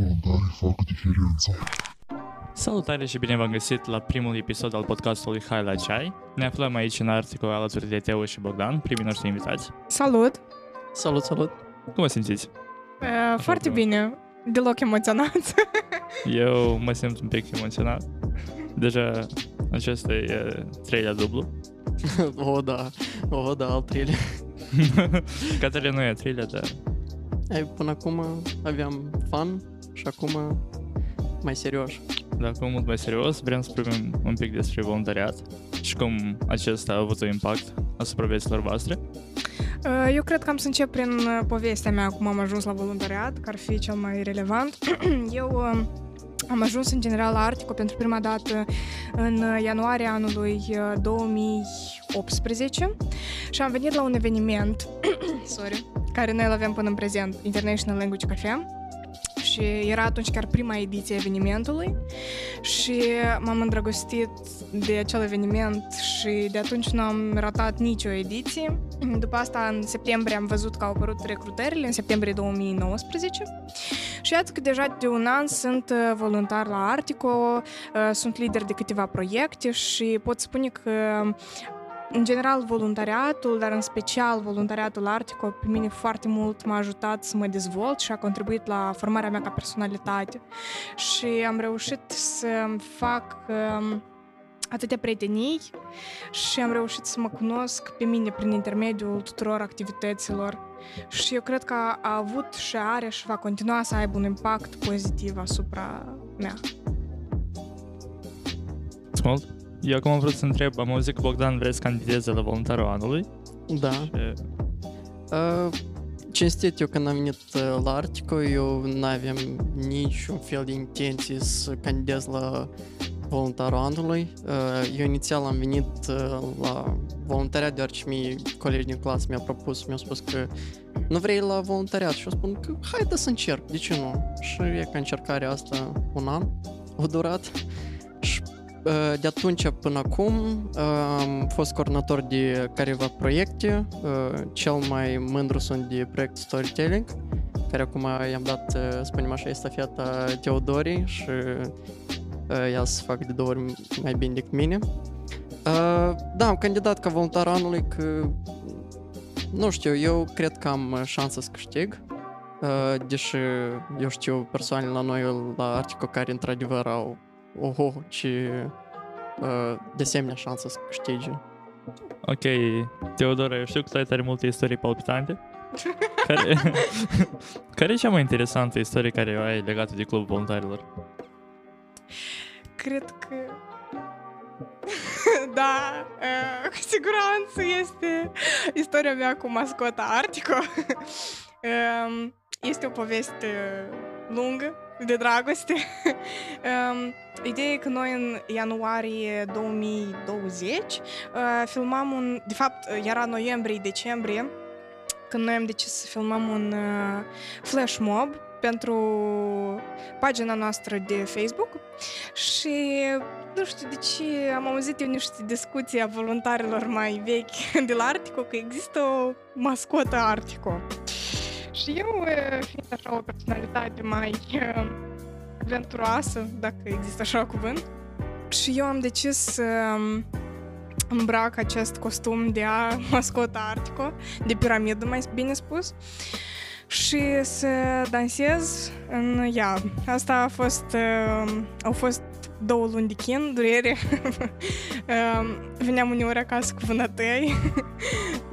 Ungarii fac diferența. Salutare și bine v-am găsit la primul episod al podcastului Hai la Ceai. Ne aflăm aici în Artico alături de Teo și Bogdan, primii noștri invitați. Salut! Salut, salut! Cum vă simțiți? Foarte bine, deloc emoționat. Eu mă simt un pic emoționat. Deja acesta e treilea dublu. O, da, al treilea. Catele nu e a treilea, dar... Până acum aveam fan și acum mai serios. Dar acum mult mai serios, vrem să vorbim un pic despre voluntariat și cum acesta a avut un impact asupra vieților voastre. Eu cred că am să încep prin povestea mea cum am ajuns la voluntariat, că ar fi cel mai relevant. Eu am ajuns în general la Artico pentru prima dată în ianuarie anului 2018 și am venit la un eveniment care noi îl avem până în prezent, International Language Cafe, și era atunci chiar prima ediție evenimentului și m-am îndrăgostit de acel eveniment și de atunci nu am ratat nicio ediție. După asta, în septembrie, am văzut că au apărut recrutările, în septembrie 2019, și iată că deja de un an sunt voluntar la Artico, sunt lider de câteva proiecte și pot spune că în general voluntariatul, dar în special voluntariatul Artico, pe mine foarte mult m-a ajutat să mă dezvolt și a contribuit la formarea mea ca personalitate. Și am reușit să fac atâtea prietenii și am reușit să mă cunosc pe mine prin intermediul tuturor activităților. Și eu cred că a avut și are și va continua să aibă un impact pozitiv asupra mea. Mulțumesc! Eu acum am vrut să întreb, am auzit că Bogdan vrea să candideze la voluntarul anului? Da. Și... cinstit, eu când am venit la Artico, eu n-aveam niciun fel de intenții să candidez la voluntarul anului. Eu inițial am venit la voluntariat, deoarece mie colegi din clasă mi-au propus, mi-au spus că nu vrei la voluntariat și eu spun că haide să încerc, de ce nu? Și e că încercarea asta un an a durat. De atunci până acum am fost coordonator de careva proiecte, cel mai mândru sunt de proiect Storytelling, care acum i-am dat, spunem așa, estafeta Teodorii și ea să fac de două ori mai bine decât mine. Da, am candidat ca voluntar anului că, nu știu, eu cred că am șansă să câștig, deși eu știu persoane la noi la Artico care într-adevăr au de asemenea șansă să câștigi. Ok, Teodora, eu știu că tu ai tare multe istorii palpitante. Care e cea mai interesantă istorie care o ai legată de Clubul Voluntarilor? Cred că... Da, cu siguranță este istoria mea cu mascota Artico. Este o poveste lungă de dragoste. Ideea e că noi în ianuarie 2020 filmam un... De fapt, era noiembrie-decembrie, când noi am decis să filmăm un flash mob pentru pagina noastră de Facebook și nu știu de ce am auzit eu niște discuții a voluntarilor mai vechi de la Artico că există o mascotă Artico. Și eu, fiind așa o personalitate mai aventuroasă, dacă există așa cuvânt, și eu am decis să îmbrac acest costum de mascotă Artico, de piramidă, mai bine spus, și să dansez în ea. Asta a fost, au fost 2 luni de chin, durere. Veneam uneori acasă cu vânătăi.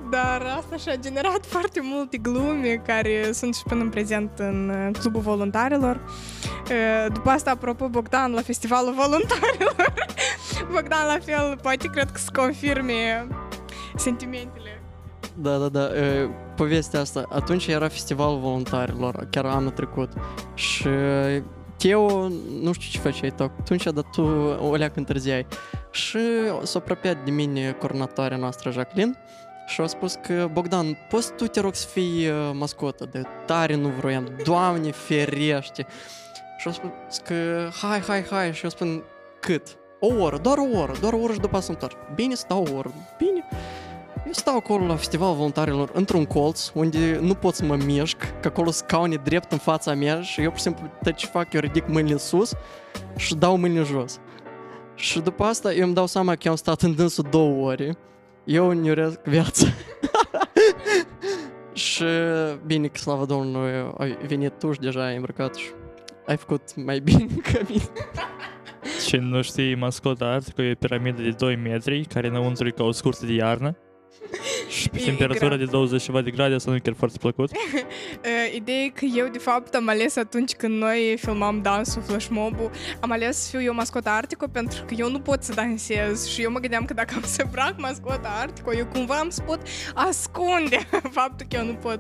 Dar asta și-a generat foarte multe glume care sunt și până în prezent în Clubul Voluntarilor. După asta, apropo, Bogdan la Festivalul Voluntarilor. Bogdan la fel, poate cred că se confirme sentimentele. Da. Povestea asta. Atunci era Festivalul Voluntarilor, chiar anul trecut. Și Teo, nu știu ce făceai tu atunci, dar tu o leacă întârziai. Și s-a apropiat de mine coordonatoarea noastră, Jacqueline. Și au spus că, Bogdan, poți tu te rog să fii mascotă? De tare nu vroiam, Doamne ferește! Și au spus că, hai, și eu spun, cât? O oră, doar o oră și după să-mi întorc. Bine, stau o oră, bine. Eu stau acolo la Festivalul Voluntarilor într-un colț unde nu pot să mă mișc, că acolo scaune drept în fața mea și eu pur și simplu tot ce fac, eu ridic mâinile sus și dau mâinile jos. Și după asta eu îmi dau seama că eu am stat în dânsul 2 ore. Eu îmi urez viața. Și bine că, slavă Domnului, ai venit tu și deja ai îmbrăcat și ai făcut mai bine ca mine. Și nu știi, mascota Artico e piramidă de 2 metri, care înăuntru e ca o scurtă de iarnă. Și temperatura de 20 ceva de grade, asta nu e chiar foarte plăcut. Ideea e că eu, de fapt, am ales atunci când noi filmam dansul, flashmob-ul, am ales să fiu eu mascota Artico pentru că eu nu pot să dansez și eu mă gândeam că dacă am să brac mascota Artico, eu cumva am să pot ascunde faptul că eu nu pot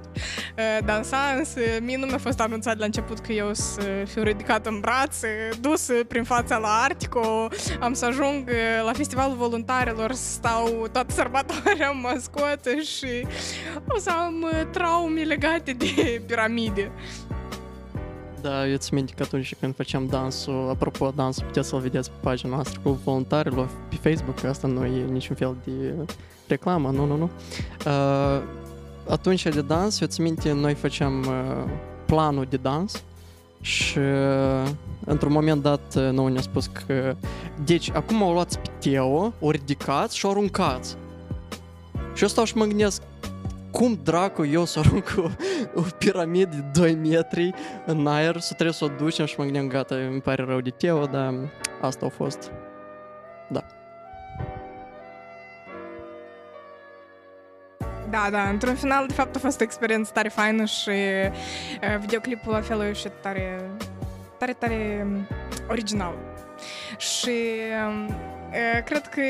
dansa, însă mie nu mi-a fost anunțat la început că eu să fiu ridicat în braț, dus prin fața la Artico, am să ajung la Festivalul Voluntarilor, stau toată sărbătoarea mascotă și o să am traume legate de piramide. Da, eu ți-am mintit că atunci când făceam dansul, apropo dansul, puteți să-l vedeți pe pagina noastră cu voluntarilor pe Facebook, asta nu e niciun fel de reclamă, nu. Atunci de dans, eu ți-am mintit, noi făceam planul de dans și într-un moment dat nouă ne-a spus că deci, acum o luați pe Teo, o ridicați și o aruncați. Și eu stau și mă gândesc, cum dracu eu să arunc o piramidă de 2 metri în aer, să trebuie să o ducem și mă gândeam, gata, îmi pare rău de Teo, dar asta a fost. Da. Da, într-un final, de fapt, a fost o experiență tare faină și videoclipul la fel a ieșit tare original. Și... cred că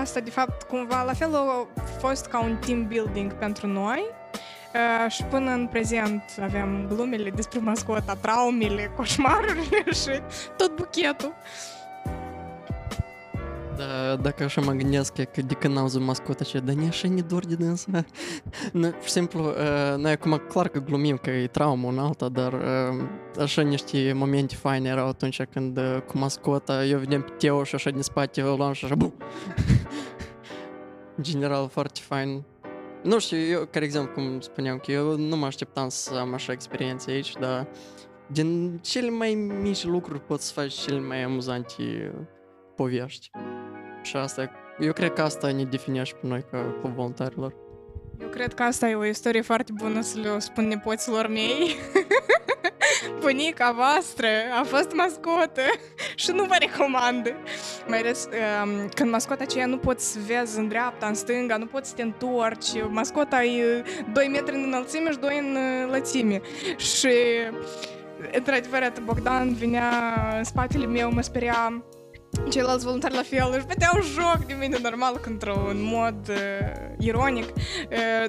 asta, de fapt, cumva, la fel a fost ca un team building pentru noi și până în prezent aveam glumele despre mascota, traumele, coșmarurile și tot buchetul. Da, dacă așa mă gândesc, că de când auzim mascota aceea, dar ne așa ne dor de dânsă. Noi, pur și simplu, noi acum clar că glumim că e traumă în alta, dar așa niște momente faine erau atunci când cu mascota, eu vedeam pe Teo și așa din spate, eu luam și așa, bum! General, foarte fain. Nu știu, eu, ca exemplu, cum spuneam, că eu nu mă așteptam să am așa experiențe aici, dar din cele mai mici lucruri poți să faci cele mai amuzante povești. Și asta, eu cred că asta ne definește pe noi ca voluntarilor. Eu cred că asta e o istorie foarte bună să le spun nepoților mei. Bunica voastră a fost mascotă și nu vă recomandă. Mai ales când mascota aceea nu poți să vezi în dreapta, în stânga, nu poți să te întorci. Mascota e 2 metri în înălțime și 2 în lățime. Și, într-adevăr, Bogdan venea în spatele meu, mă speria... Ceilalți voluntari la fel își băteau joc de mine, normal, într-un mod ironic,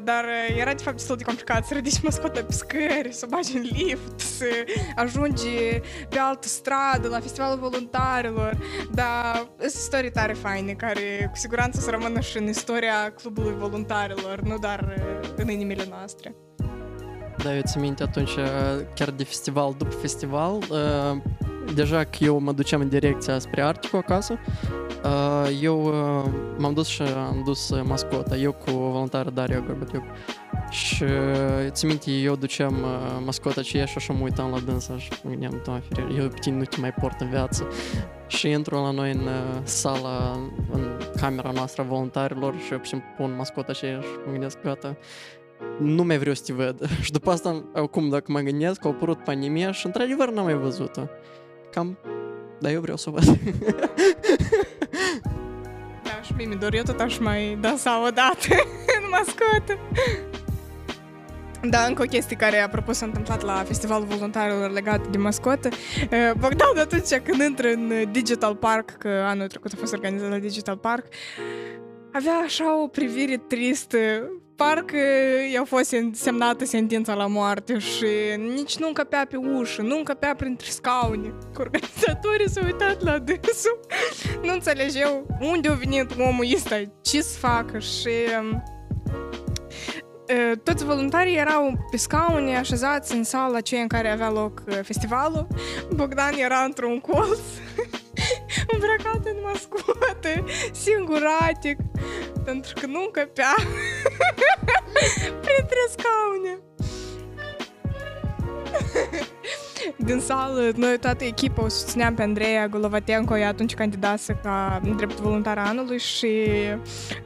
dar era de fapt destul de complicat să ridici mascota pe scări, să o bagi în lift, să ajungi pe altă stradă, la Festivalul Voluntarilor, dar sunt istorii tare faine, care cu siguranță să rămână și în istoria Clubului Voluntarilor, nu doar în inimile noastre. Da, eu țin minte atunci, chiar de festival, după festival, deja că eu mă duceam în direcția spre Artico acasă, eu m-am dus și am dus mascota, eu cu voluntară Daria Gorbetiuk. Și țin minte, eu duceam mascota aceea și așa mă uitam la dânsa și mă gândeam, Doamne ferește, eu pe tine nu te mai port în viață. Și intru la noi în sala, în camera noastră voluntarilor și eu și-mi pun mascota aceea și mă gândesc, gata, nu mai vreau să te văd. Și după asta, acum dacă mă gândesc, au apărut pandemia și într-adevăr n-am mai văzut-o. Cam, dar eu vreau să o văd. Da, și mie mi dor, eu tot aș mai dansa odată în mascotă. Da, încă o chestie care, apropo, s-a întâmplat la Festivalul Voluntarilor legat de mascotă. Bogdan, atunci când intră în Digital Park, că anul trecut a fost organizat la Digital Park, avea așa o privire tristă. Parcă i-a fost semnată sentința la moarte și nici nu încăpea pe ușă, nu încăpea printre scaune. Organizatorii s-au uitat la dânsul, nu înțelegeau unde a venit omul ăsta, ce să facă și... Toți voluntarii erau pe scaune așezați în sala aceea în care avea loc festivalul. Bogdan era într-un colț, îmbrăcat în mascotă, singuratic, pentru că nu încăpea. Printre scaune. Din sală, noi toată echipa o susțineam pe Andreea Golovatenko, ea atunci candidase ca drept voluntar anului și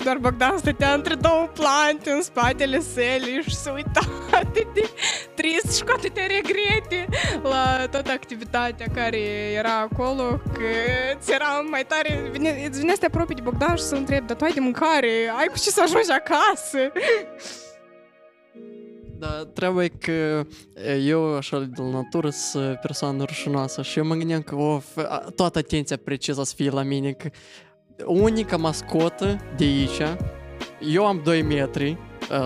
doar Bogdan stătea între două plante în spatele sălii și se uita atât de trist și cu atâtea regrete la toată activitatea care era acolo, că ți era mai tare, îți vine să te apropii de Bogdan și să întrebi, dar tu ai de mâncare, ai cu ce să ajungi acasă? Da, trebuie că eu, așa, de la natură, sunt persoană rușinoasă și eu mă gândeam că toată atenția precisă să fie la mine, că unica mascotă de aici, eu am 2 metri,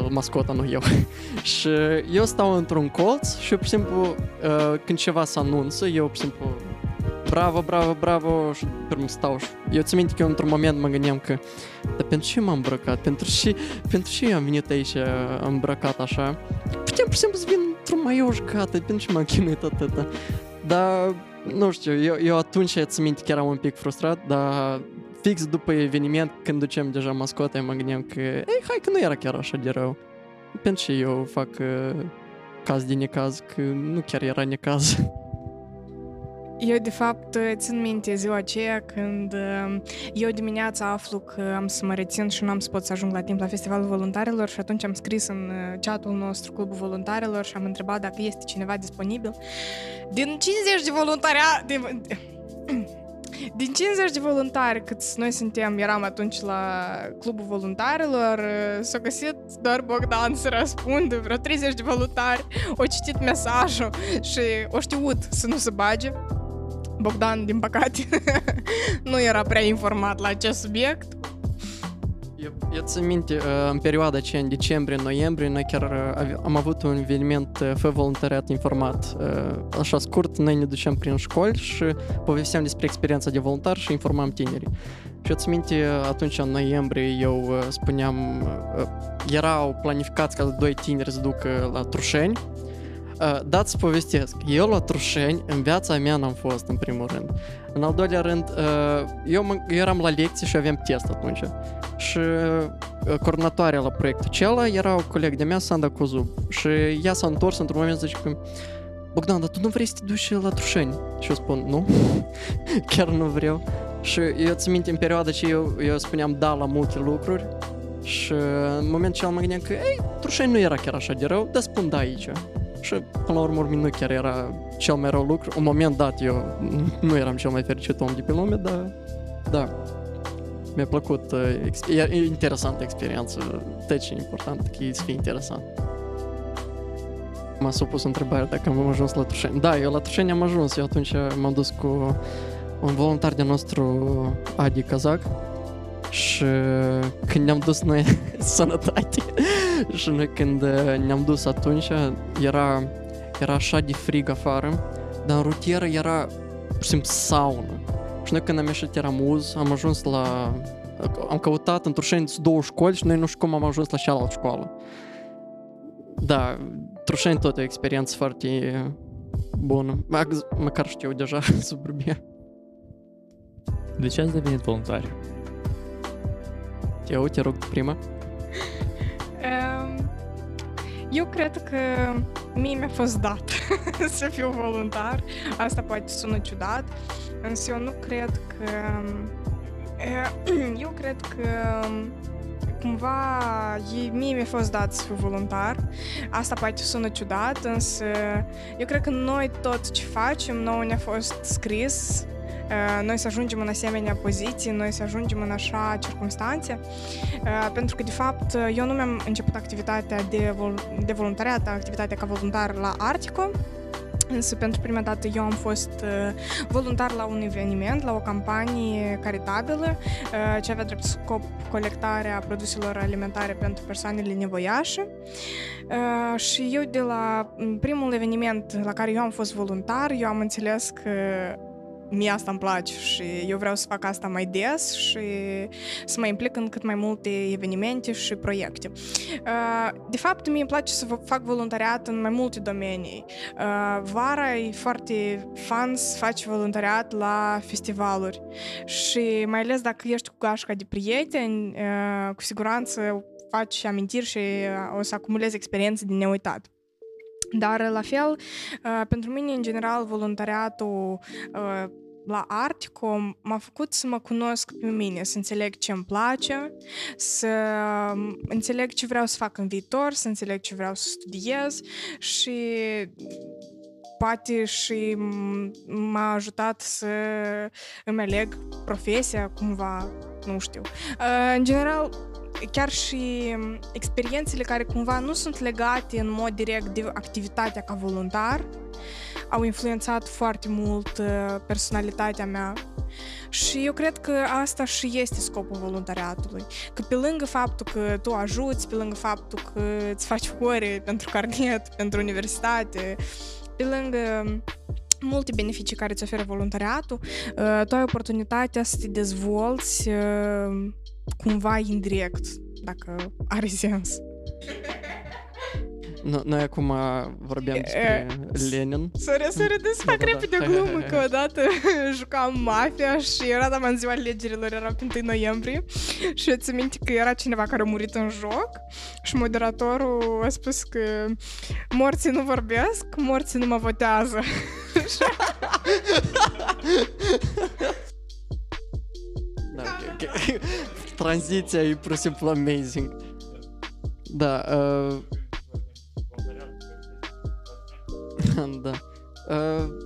mascota, nu eu, și eu stau într-un colț și eu, pur și simplu, când ceva se anunță, eu, pur și simplu, bravo, bravo, bravo, și stau. Eu țin minte că eu într-un moment mă gândeam că, dar pentru ce m-am îmbrăcat? Pentru ce am venit aici îmbrăcat așa? Putem, pur și simplu, să vin într-un maior și gata, pentru ce m-am chinuit atâta? Dar, nu știu, eu atunci țin minte că eram un pic frustrat, dar fix după eveniment, când ducem deja mascota, eu mă gândeam că, ei, hai că nu era chiar așa de rău. Pentru ce eu fac caz de necaz, că nu chiar era necaz. Eu, de fapt, țin minte ziua aceea când eu dimineața aflu că am să mă rețin și nu am să pot să ajung la timp la Festivalul Voluntarilor și atunci am scris în chatul nostru Clubul Voluntarilor și am întrebat dacă este cineva disponibil. Din 50 de voluntari câți noi suntem, eram atunci la Clubul Voluntarilor, s-a găsit doar Bogdan să răspundă, vreo 30 de voluntari, au citit mesajul și au știut să nu se bage. Bogdan, din păcate, nu era prea informat la acest subiect. Eu țin minte, în perioada aceea, în decembrie-noiembrie, noi chiar am avut un eveniment pe voluntariat informat. Așa scurt, noi ne ducem prin școli și povesteam despre experiența de voluntar și informam tinerii. Și eu țin minte, atunci, în noiembrie, eu spuneam, erau planificați ca doi tineri să ducă la Trușeni. Dați să povestesc, eu la Trușeni în viața mea n-am fost, în primul rând. În al doilea rând, eu eram la lecții și aveam test atunci. Și coordonatoarea la proiectul acela era o colegă de-a mea, Sandra Cuzub. Și ea s-a întors într-un moment, zice că Bogdan, dar tu nu vrei să te duci la Trușeni? Și eu spun, nu, chiar nu vreau. Și eu țin minte, în perioada ce eu spuneam da la multe lucruri. Și în momentul acela mă gândeam că, ei, Trușeni nu era chiar așa de rău, dar spun da aici. Și până la urmă nu chiar era cel mai rău lucru. În moment dat eu nu eram cel mai fericit om de pe lume, dar da, mi-a plăcut, e interesantă experiență, deci e important că e să fie interesant. M-a supus întrebarea dacă am ajuns la Trușeni. Da, eu la Trușeni am ajuns, eu atunci m-am dus cu un voluntar de nostru, Adi Kazak, și când ne-am dus noi sănătate și noi când ne-am dus atunci era așa de frig afară, dar în rutieră era pur și simplu saună și noi când am ieșit eram uz, am căutat în Trușeni 2 școli și noi nu știu cum am ajuns la cealaltă școală. Da, Trușeni tot e o experiență foarte bună, măcar știu deja suburbia. De ce ați devenit voluntari? Eu te rog, prima. Eu cred că mie mi-a fost dat să fiu voluntar. Asta poate sună ciudat, însă eu nu cred că... Eu cred că cumva mie mi-a fost dat să fiu voluntar. Asta poate sună ciudat, însă eu cred că noi tot ce facem, nouă ne-a fost scris. Noi să ajungem în asemenea poziții, noi să ajungem în așa circunstanțe, pentru că, de fapt, eu nu mi-am început activitatea de voluntariat, activitatea ca voluntar la Artico, însă pentru prima dată eu am fost voluntar la un eveniment, la o campanie caritabilă, ce avea drept scop colectarea produselor alimentare pentru persoanele nevoiașe. Și eu de la primul eveniment la care eu am fost voluntar, eu am înțeles că mie asta îmi place și eu vreau să fac asta mai des și să mă implic în cât mai multe evenimente și proiecte. De fapt, mie îmi place să fac voluntariat în mai multe domenii. Vara e foarte fun să faci voluntariat la festivaluri și mai ales dacă ești cu gașca de prieteni, cu siguranță faci amintiri și o să acumulezi experiențe de neuitat. Dar la fel, pentru mine, în general, voluntariatul la Artico m-a făcut să mă cunosc pe mine, să înțeleg ce îmi place, să înțeleg ce vreau să fac în viitor, să înțeleg ce vreau să studiez și poate și m-a ajutat să îmi aleg profesia cumva, nu știu. În general, chiar și experiențele care cumva nu sunt legate în mod direct de activitatea ca voluntar au influențat foarte mult personalitatea mea și eu cred că asta și este scopul voluntariatului, că pe lângă faptul că tu ajuți, pe lângă faptul că îți faci ore pentru carnet, pentru universitate, pe lângă multe beneficii care îți oferă voluntariatul, tu ai oportunitatea să te dezvolți cumva indirect, dacă are sens. Noi acum vorbeam despre Lenin. Sorry, să fac repede o glumă, că odată jucam mafia și era doamna în ziua alegerilor, era pe 1 noiembrie și ți minte că era cineva care a murit în joc și moderatorul a spus că morții nu vorbesc, morții nu mă votează. Da, okay. Tranziția e pur și simplu amazing. Da, da.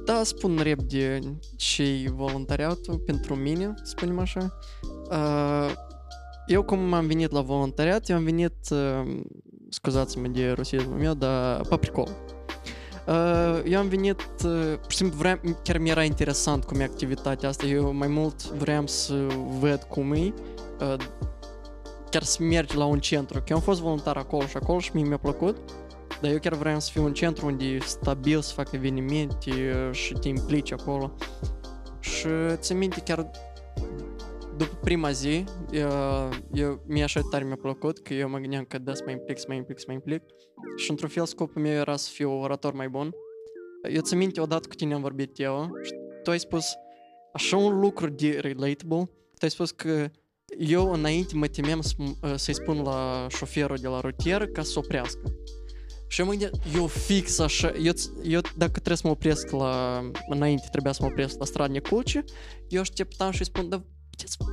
Da, spun repede ce-i voluntariatul pentru mine, spunem așa. Eu cum am venit la voluntariat, eu am venit, scuzați-mă de rusismul meu, dar pe pricol. Eu am venit, pur și simplu vreau, chiar mi era interesant cum e activitatea asta, eu mai mult vreau să văd cum e, chiar să merg la un centru, că eu am fost voluntar acolo și mie mi-a plăcut, dar eu chiar vreau să fiu un centru unde e stabil, să fac evenimente și te implici acolo. Și țin minte chiar după prima zi, mie așa tare mi-a plăcut, că eu mă gândeam că da, să mă implic. Și într-un fel scopul meu era să fiu orator mai bun. Eu țin minte odată cu tine am vorbit eu și tu ai spus așa un lucru de relatable, tu ai spus că eu înainte mă temeam să-i spun la șoferul de la rutieră ca să oprească. Și eu mă gândeam, eu fix așa, eu dacă trebuie să mă opresc înainte trebuia să mă opresc la Stradne Culce, eu așteptam și spun, da,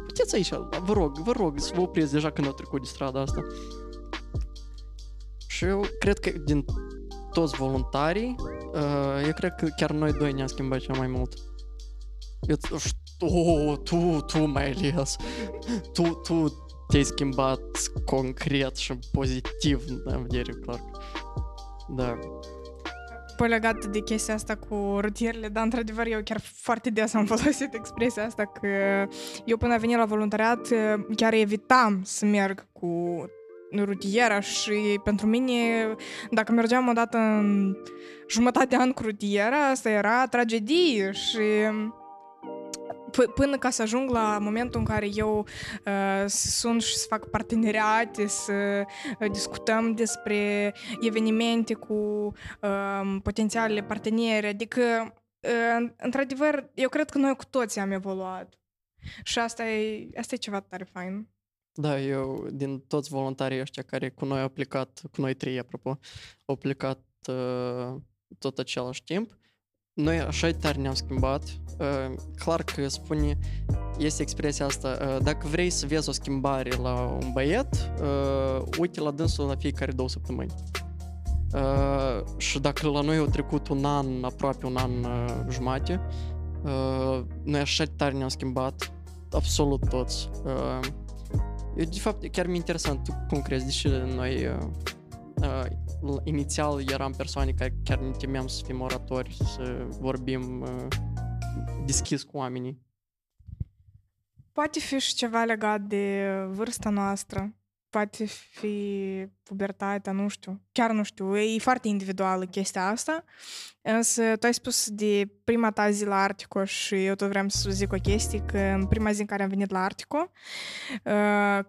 puteți aici, vă rog, să vă opresc deja când au trecut de strada asta. Și eu cred că din toți voluntarii, eu cred că chiar noi doi ne-am schimbat cel mai mult. Tu mai ales, tu te-ai schimbat concret și pozitiv, în vedere, clar. Da. Păi legat de chestia asta cu rutierele, dar într-adevăr eu chiar foarte des am folosit expresia asta că eu până a venit la voluntariat chiar evitam să merg cu rutiera și pentru mine dacă mergeam odată în jumătate an cu rutiera, asta era tragedie și până ca să ajung la momentul în care eu să sun și să fac parteneriate, să discutăm despre evenimente cu potențialele parteneri, adică într-adevăr, eu cred că noi cu toții am evoluat și asta e ceva tare fain. Da, eu din toți voluntarii ăștia care cu noi au plecat, cu noi trei apropo, au plecat tot același timp, noi așa tare ne-am schimbat. Clar că spune, este expresia asta, dacă vrei să vezi o schimbare la un băiat, uite la dânsul la fiecare 2 săptămâni. Și dacă la noi au trecut aproape un an jumate, noi așa tare ne-am schimbat, absolut toți. De fapt, chiar mi-e interesant, tu cum crezi, deși noi... inițial eram persoane care chiar ne temeam să fim oratori, să vorbim deschis cu oamenii. Poate fi și ceva legat de vârsta noastră, poate fi pubertatea, nu știu, chiar nu știu, e foarte individuală chestia asta, însă tu ai spus de prima ta zi la Artico și eu tot vreau să zic o chestie, că în prima zi în care am venit la Artico,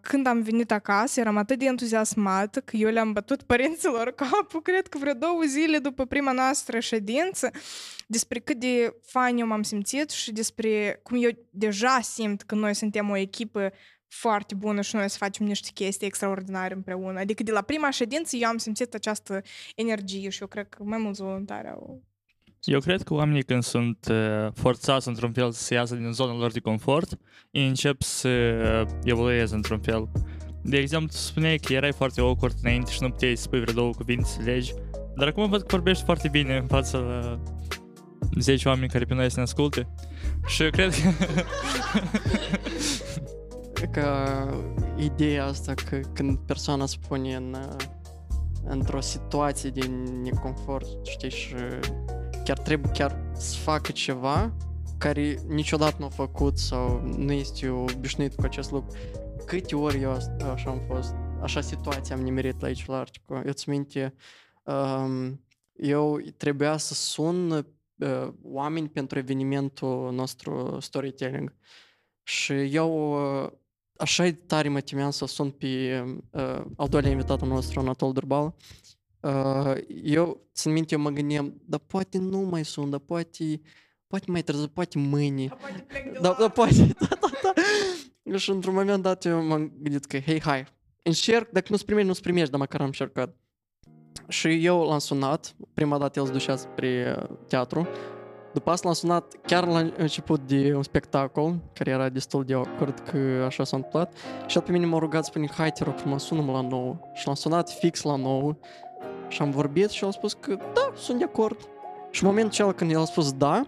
când am venit acasă, eram atât de entuziasmată că eu le-am bătut părinților capul, cred că vreo 2 zile după prima noastră ședință, despre cât de fain eu m-am simțit și despre cum eu deja simt că noi suntem o echipă foarte bună și noi să facem niște chestii extraordinare împreună. Adică de la prima ședință eu am simțit această energie și eu cred că mai mulți voluntari au... Eu cred că oamenii când sunt forțați într-un fel să iasă din zona lor de confort, încep să evolueze într-un fel. De exemplu, tu spuneai că erai foarte awkward înainte și nu puteai să spui vreo două cuvinte, să legi, dar acum văd că vorbești foarte bine în fața la 10 oameni care pe noi să ne asculte și eu cred că... Că ideea asta că când persoana spune într-o situație de neconfort, știi, și chiar trebuie să facă ceva care niciodată nu a făcut sau nu este obișnuit cu acest lucru. Câte ori eu așa am fost, așa situația am nimerit la aici la Artico. Eu ți minte, eu trebuia să sun oameni pentru evenimentul nostru storytelling. Și eu așa de tare mă temeam să sun pe al doilea invitatul nostru, Anatol Durbal. Eu, țin minte, eu mă gândeam, dar poate nu mai sun, dar poate mai târziu, poate mâine. Dar poate plec de la... Da. Și într-un moment dat eu m-am gândit că, hai, încerc, dacă nu-ți primești, nu-ți primești, dar măcar am încercat. Și eu l-am sunat, prima dată el se ducea spre teatru. După asta l-am sunat chiar la început de un spectacol, care era destul de acord că așa s-a întâmplat. Și pe mine m-a rugat, spune, hai te rog, mă sunăm la 9. Și l-am sunat fix la 9. Și am vorbit și am spus că da, sunt de acord. Și în momentul acela când el a spus da,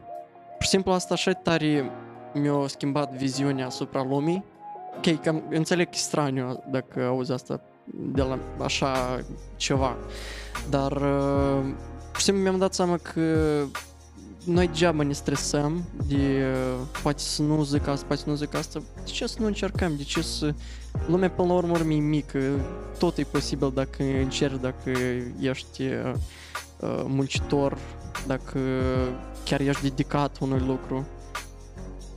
pur și simplu asta așa tare mi-a schimbat viziunea asupra lumii. Ok, că înțeleg că e straniu dacă auzi asta de la așa ceva. Dar pur și simplu mi-am dat seama că noi degeaba ne stresăm de poate să nu zic asta, poate să nu zic asta. De ce să nu încercăm? De ce să... Lumea până la urmă e mică. Tot e posibil dacă încerci, dacă ești muncitor, dacă chiar ești dedicat unui lucru.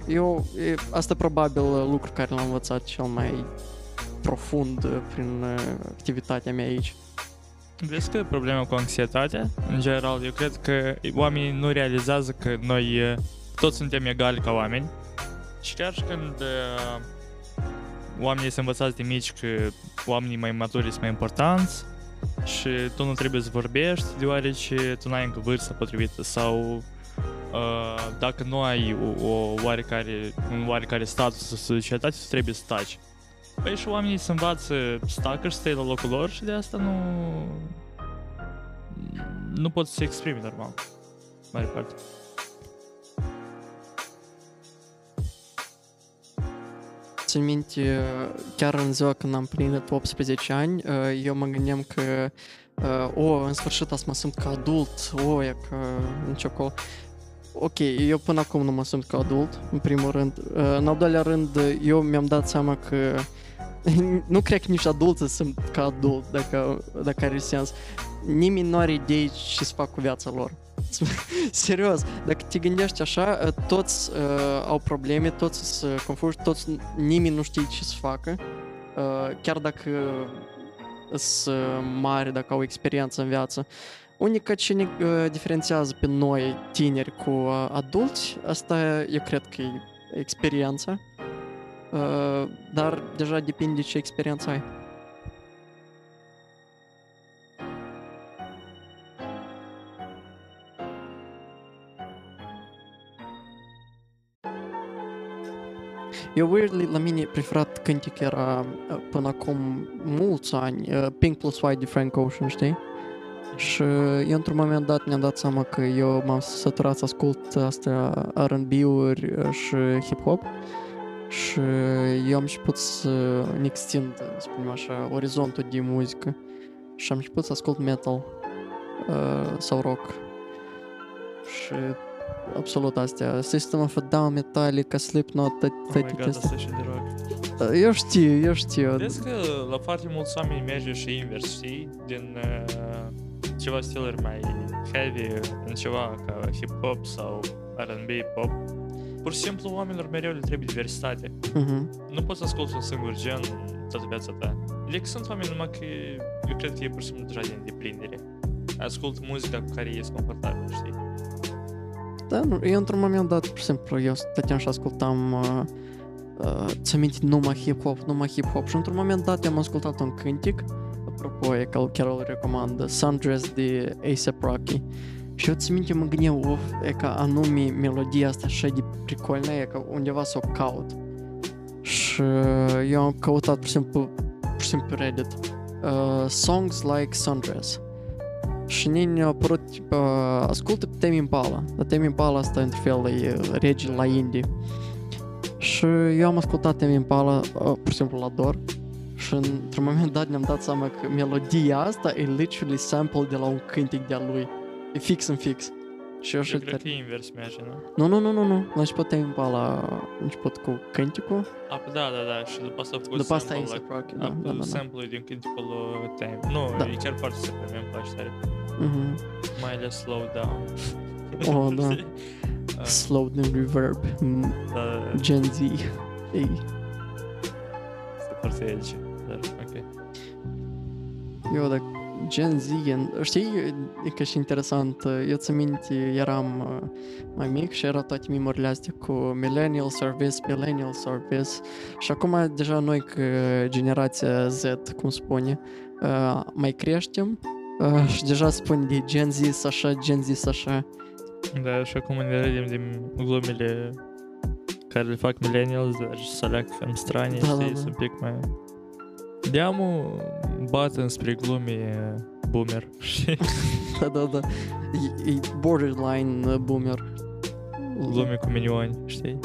Eu, asta probabil lucru care l-am învățat cel mai profund prin activitatea mea aici. Vezi că problema cu anxietatea, în general, eu cred că oamenii nu realizează că noi toți suntem egali ca oameni și chiar și când oamenii se învățați de mici că oamenii mai maturi sunt mai importanți și tu nu trebuie să vorbești deoarece tu n-ai încă vârsta potrivită sau dacă nu ai un oarecare status în societate, tu trebuie să taci. Păi și oamenii se învață stacă și stai la locul lor și de asta nu pot să se exprime normal, mai departe. Țin minte, chiar în ziua când am plinit 18 ani, eu mă gândeam că în sfârșit asta mă simt ca adult, e că nici acolo. Ok, eu până acum nu mă simt ca adult, în primul rând. În al doilea rând, eu mi-am dat seama că nu cred că nici adult să simt ca adult, dacă are sens. Nimeni nu are idei ce să fac cu viața lor. Serios, dacă te gândești așa, toți au probleme, toți se confuzi, nimeni nu știe ce să facă. Chiar dacă sunt mari, dacă au experiență în viață. Unica ce ne diferențiază pe noi, tineri, cu adulți, asta eu cred că e experiența, dar deja depinde ce experiență ai. Eu, weirdly, la mine preferat cântic era până acum mulți ani, Pink plus White de Frank Ocean, știi? Și eu într-un moment dat mi-am dat seama că eu m-am săturat să ascult astea R&B-uri și hip-hop și eu am început să ne extind, spunem așa, orizontul de muzică și am început să ascult metal sau rock și absolut astea, System of a Down, Metallica, Slipknot, toate astea. Eu știu. Vezi că la foarte mulți oameni merge și invers, știi? Din... ceva stiluri mai heavy în ceva ca hip-hop sau R&B, pop. Pur și simplu oamenilor mereu le trebuie diversitate. Uh-huh. Nu poți să asculti un singur gen toată viața ta. Deci sunt oameni numai că eu cred că e pur și simplu deja din deprindere. Ascultă muzica cu care ești confortabil, știi? Da, eu într-un moment dat, pur și simplu, eu stăteam și ascultam ți-am mintit numai hip-hop și într-un moment dat am ascultat un cântec, apropo, e că chiar îl recomand, Sundress de A$AP Rocky. Și eu ți-am mintit, mă gândeam, e că anume melodia asta așa de pricolnă, e că undeva s-o caut. Și eu am căutat, pur și simplu pe Reddit, songs like Sundress. Și ne-a apărut, ascultă pe Tame Impala. Dar Tame Impala asta, într-un fel, e rege la indie. Și eu am ascultat Tame Impala, pur și simplu l-ador. Și într-un moment dat ne-am dat seama că melodia asta e literally sample de la un cântec de-a lui. E fix. Și eu cred că e invers merge, nu? Nu. Noi și putem Impala, început cu cântecul. A, da, și după asta a făcut sample-ul sample-ul din cântecul lui Time. Nu, da. E chiar foarte super, mi-am place tare. Mm-hmm. Mai ales slow down. Oh, da. Slow down reverb. Da. Gen Z. Ei. Este foarte edgy, dar ok. Eu, dacă Gen Z, știi, e că și interesant, eu țin minte, eram mai mic și erau toate memorile astea cu millennial service și acum deja noi că generația Z, cum spune, mai creștem și deja spun de Gen Z așa. Da, și acum ne vedem din glumele care le fac millennials, dar și să leacă în stranii, da, știi, da. Sunt pic mai... Deamu bat înspre glumii boomer. Da. E borderline boomer. Glume cu minioni, știi?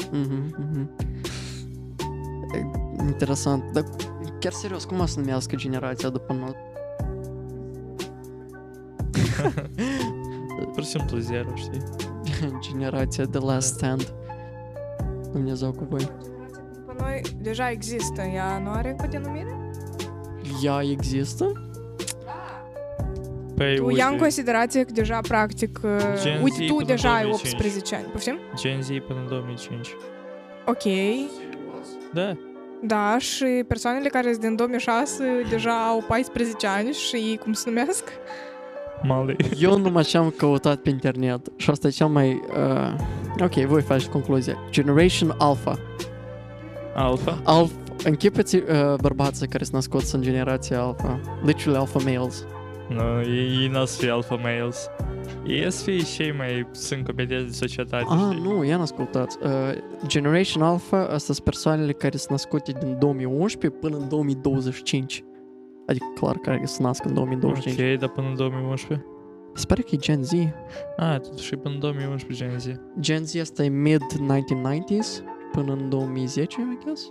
Interesant. Dar chiar serios, cum să numească generația după noi? Pur și simplu zero, știi? Generația de last stand. Dumnezeu cu voi. Generația după noi deja există. Ea nu are încă denumire? Ea există? Da. Păi, tu ia în considerație că deja practic uite, tu deja ai 18 ani, poftim? Gen Z până în 2005. Ok. Da. Da, și persoanele care sunt din 2006 deja au 14 ani și ei cum se numesc? Mali. Eu numai ce-am căutat pe internet și asta e cel mai... Ok, voi faceți concluzia. Generation Alpha. Alpha? Închipeți bărbații care sunt născuți în generația alfa. Literally alpha males. Nu, ei n-au să fie alpha males. Ei să fie cei mai sunt competenți de societate. Nu, i-am ascultat. Generation Alpha, astea sunt persoanele care sunt născute din 2011 până în 2025. Adică, clar, care se nasc în 2025. Ok, dar până în 2011? Sper că e Gen Z. Totuși până în 2011 Gen Z. Gen Z asta e mid-1990s până în 2010, I guess.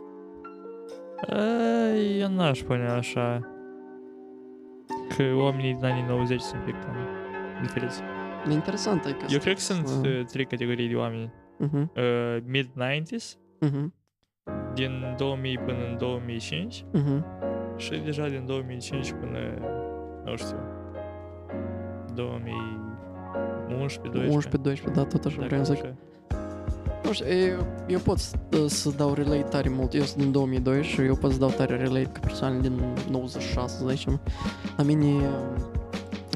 Eu n-aș spune așa că oamenii din anii 90 sunt pic cam diferiți. E interesant că eu cred că sunt trei categorii de oameni. Mid-90s, din 2000 până în 2005 și deja din 2005 până, nu știu, 2011-12, da, tot așa vreau să zic. Eu pot să dau relate tare mult. Eu sunt din 2002 și eu pot să dau tare relate cu persoane din 96, să zicem. La mine,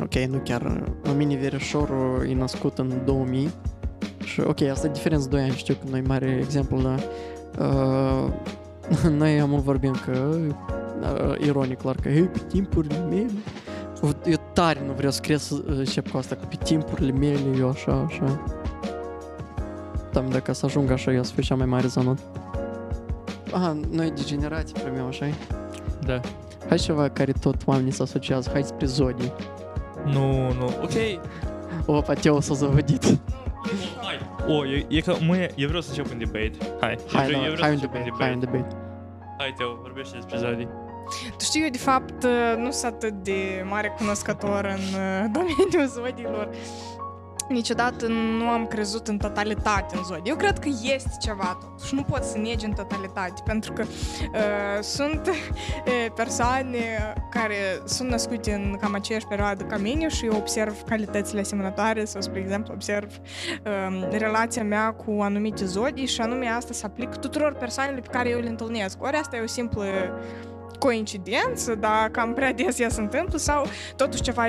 ok, nu chiar, la mine verișorul e născut în 2000 și ok, asta e diferență 2 ani, știu că nu e mare exemplu, dar noi am vorbim că, ironic, clar, că pe timpurile mele, eu tare nu vreau să cred să încep cu asta, că pe timpurile mele eu așa. Dacă să ajung așa, eu să fiu cea mai mare zonă. Noi de generații primim, așa-i? Da. Hai ceva care tot oamenii se asociază, hai spre zonii. Nu, ok. Opa, Teo s-a zăvădit. Hai, e că mâine, eu vreau să încep un debate. Hai, un debate. Hai, Teo, vorbește despre zonii. Tu știi, eu de fapt nu sunt atât de mare cunoscător în domeniul zodiilor. Niciodată nu am crezut în totalitate în zodii. Eu cred că este ceva totuși. Nu pot să negi în totalitate, pentru că sunt persoane care sunt născute în cam aceeași perioadă ca mine și eu observ calitățile asemănătoare sau, spre exemplu, observ relația mea cu anumite zodii și anume asta se aplică tuturor persoanele pe care eu le întâlnesc. Ori asta e o simplă coincidență, dar cam prea des ea se întâmplă sau totuși ceva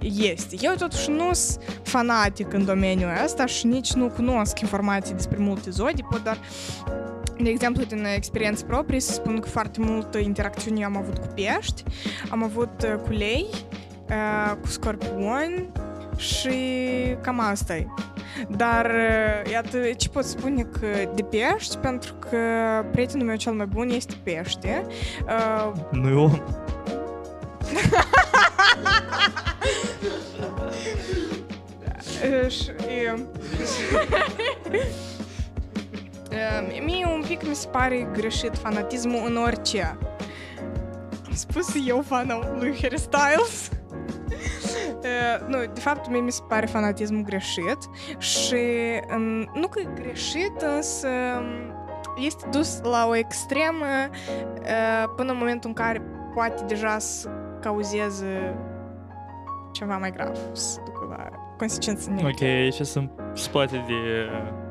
este. Eu totuși nu sunt fanatic în domeniul ăsta și nici nu cunosc informații despre multe zodii, pot doar De exemplu, din experiență proprie, să spun că foarte multă interacțiune am avut cu pești, am avut cu lei, cu scorpioni și cam asta e. Dar, iată, ce pot spune că de pești, pentru că prietenul meu cel mai bun este pește. Nu-i om. Și... mie un pic mi se pare greșit fanatismul în orice. Am spus eu fana lui Harry Styles. Nu, de fapt, mie mi se pare fanatismul greșit. Și nu că e greșit, însă este dus la o extremă până în momentul în care poate deja să cauzeze ceva mai grav, să ducă la consecințe negative. Ok, și sunt spate de...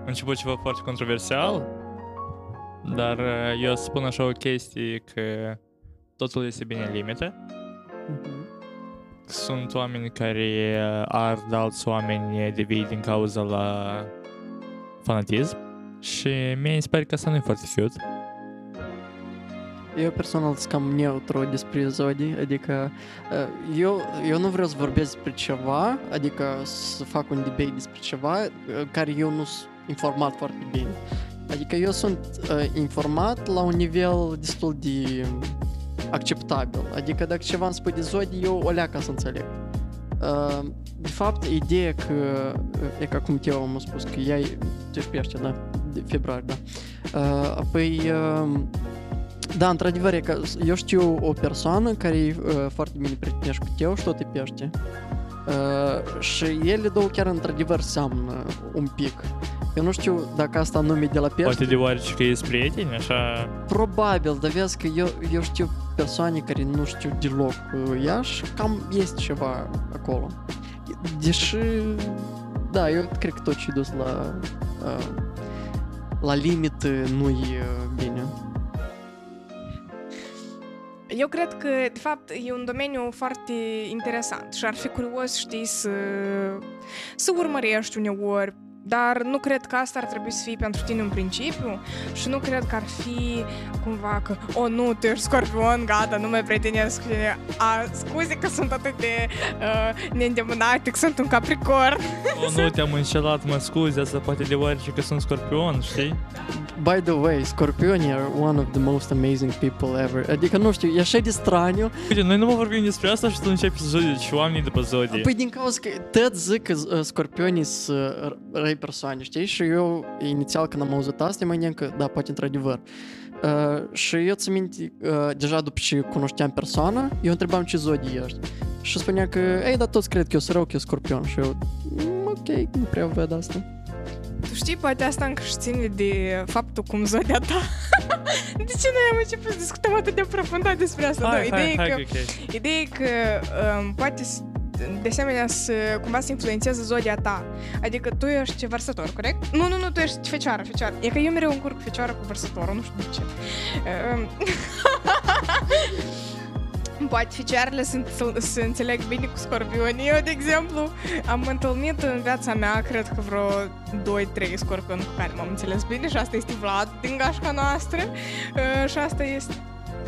început ceva foarte controversial, dar eu spun așa o chestie, că totul este bine limită. Sunt oameni care ard alți oameni de vii din cauza la fanatism și mie sper că asta nu e foarte cute. Eu personal sunt cam neutru despre zodii, adică eu nu vreau să vorbesc despre ceva, adică să fac un debate despre ceva care eu nu sunt informat foarte bine. Adică eu sunt informat la un nivel destul de acceptabil. Adică dacă ceva îmi spui de zodii, eu o leacă să înțeleg. De fapt, ideea că, e ca cum Teo m-a spus, că ei te pește, da? De februar, da? Apoi... Da, într-adevăr, eu știu o persoană care e foarte bine prietenește cu Teo și tot e pește. Și ele două chiar într-adevăr seamănă un pic. Eu nu știu dacă asta nume de la pește. Poate deoarece că ești prieteni, așa? Probabil, dar vezi că eu știu persoane care nu știu deloc ea și cam este ceva acolo. Deși, da, eu cred că tot ce-i dus la limit nu e bine. Eu cred că, de fapt, e un domeniu foarte interesant și ar fi curios, știi, să urmărești uneori, dar nu cred că asta ar trebui să fie pentru tine în principiu și nu cred că ar fi cumva că, nu, tu ești scorpion, gata, nu mai prietenesc, scuze că sunt atât de neîndemânatic, sunt un capricorn. Nu, te-am înșelat, mă scuze, asta poate deoarece că sunt scorpion, știi? By the way, scorpionii are one of the most amazing people ever. Adică, nu știu, e așa de straniu. Uite, noi nu mă vorbim despre asta și tu începi să zodici oamenii după zodii. Păi din cauza că Ted zic că scorpionii sunt răi persoane, știi? Și eu, inițial, când am auzit asta, mă gândeam că, da, poate într-adevăr. Și eu ți-am minte, deja după ce cunoșteam persoana, eu întrebam ce zodii ești. Și spunea că, ei, dar toți cred că eu sunt rău, că eu scorpion. Și eu, ok, nu prea văd asta. Tu știi, poate asta încă și ține de faptul cum zodia ta. De ce noi am început să discutăm atât de aprofundat despre asta? Ideea e că poate de asemenea cumva să influențeze zodia ta. Adică tu ești vărsător, corect? Nu, tu ești fecioară. E că eu mereu încurc fecioară cu vărsătorul, nu știu de ce. Poate fecioarele se înțeleg bine cu scorpionii. Eu, de exemplu, am întâlnit în viața mea, cred că vreo 2-3 scorpioni cu care m-am înțeles bine și asta este Vlad din gașca noastră și asta este...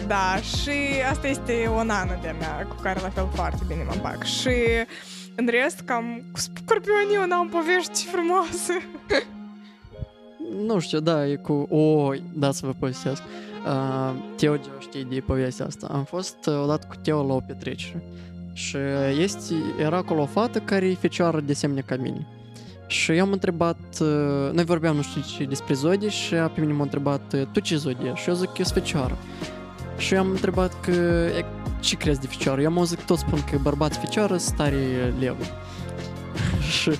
Da, și asta este o nană de-a mea cu care la fel foarte bine mă bag. Și în rest, cam cu scorpionii eu n-am povești frumoase. Nu știu, da, e cu... da, să vă povestesc. Teo deja știe de povestea asta. Am fost odată cu Teo la o petrecere și era acolo o fată care e fecioară de asemenea ca mine. Și eu am întrebat, noi vorbeam nu știu ce despre zodii și pe mine m-a întrebat, tu ce zodii ești? Și eu zic că eu sunt fecioară. Și eu am întrebat că ce crezi de fecioară? Eu m-am zic, toți spun că bărbați fecioară sunt tare levi. Și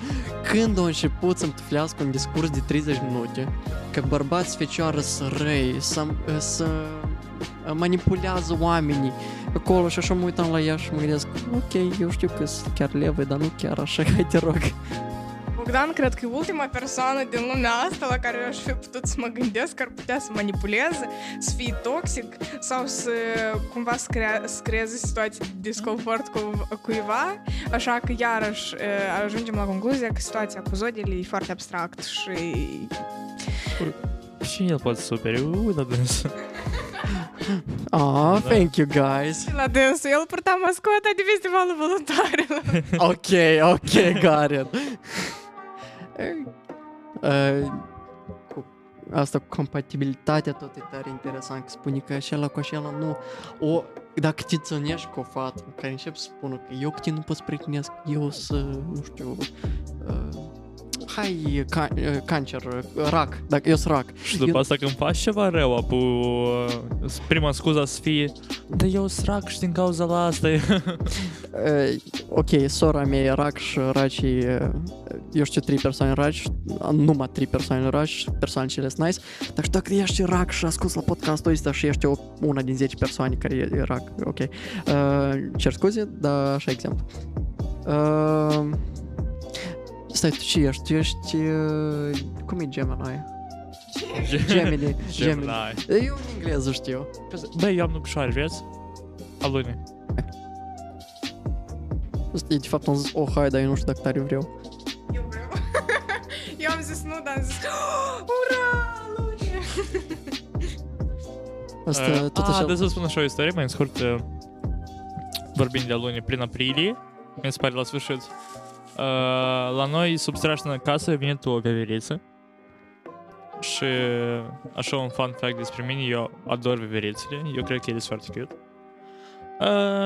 când au început să-mi tuflească un discurs de 30 minute, că bărbați fecioară sunt răi, să manipulează oamenii acolo și așa mă uitam la ea și mă gândesc, ok, eu știu că sunt chiar levă, dar nu chiar așa, hai te rog. Bogdan, cred că e ultima persoană din lumea asta la care eu aș fi putut să mă gândesc că ar putea să manipuleze, să fie toxic sau să cumva să creeze situații de disconfort cu cuiva, așa că iarăși ajungem la concluzia că situația cu zodiile e foarte abstract și Și el poate superi. Ui, la dânsul. Oh, thank you, guys. Și la dânsul, el purta mascota de festivalul voluntarilor. Ok, got it. Asta cu compatibilitatea tot e tare interesant, că spune că așela cu așela nu. O, dacă te țănești cu o fată care încep să spună că eu cu tine nu pot să prietenesc, eu să, nu știu, hai, cancer, rac, dacă eu sunt rac. Și după asta când faci ceva rău, prima scuză să fie, da eu sunt rac și din cauza la asta. Ok, sora mea e rac și racii, eu știu, 3 persoane raci, numai 3 persoane raci, persoane cele sunt nice, dar dacă ești rac și ascult la podcastul ăsta și ești una din 10 persoane care e rac, ok, cer scuze, dar așa exemplu. Stai, tu ce ești? Tu ești... Cum e Gemini? Gemini. Eu în engleză știu. Băi, eu am nucșoare, vezi? Alune. De fapt am zis, hai, dar eu nu știu dacă tare vreau. Eu vreau. Eu am zis nu, dar am zis, ura, alune! Asta tot așa... Dar să spun așa o istorie, mai în scurt, vorbind de alune, prin aprilie, mi se pare la sfârșit. La noi, sub strașnă casă, a venit o veveriță. Și așa un fun fact despre mine, eu ador veverițele, eu cred că ele sunt foarte cute.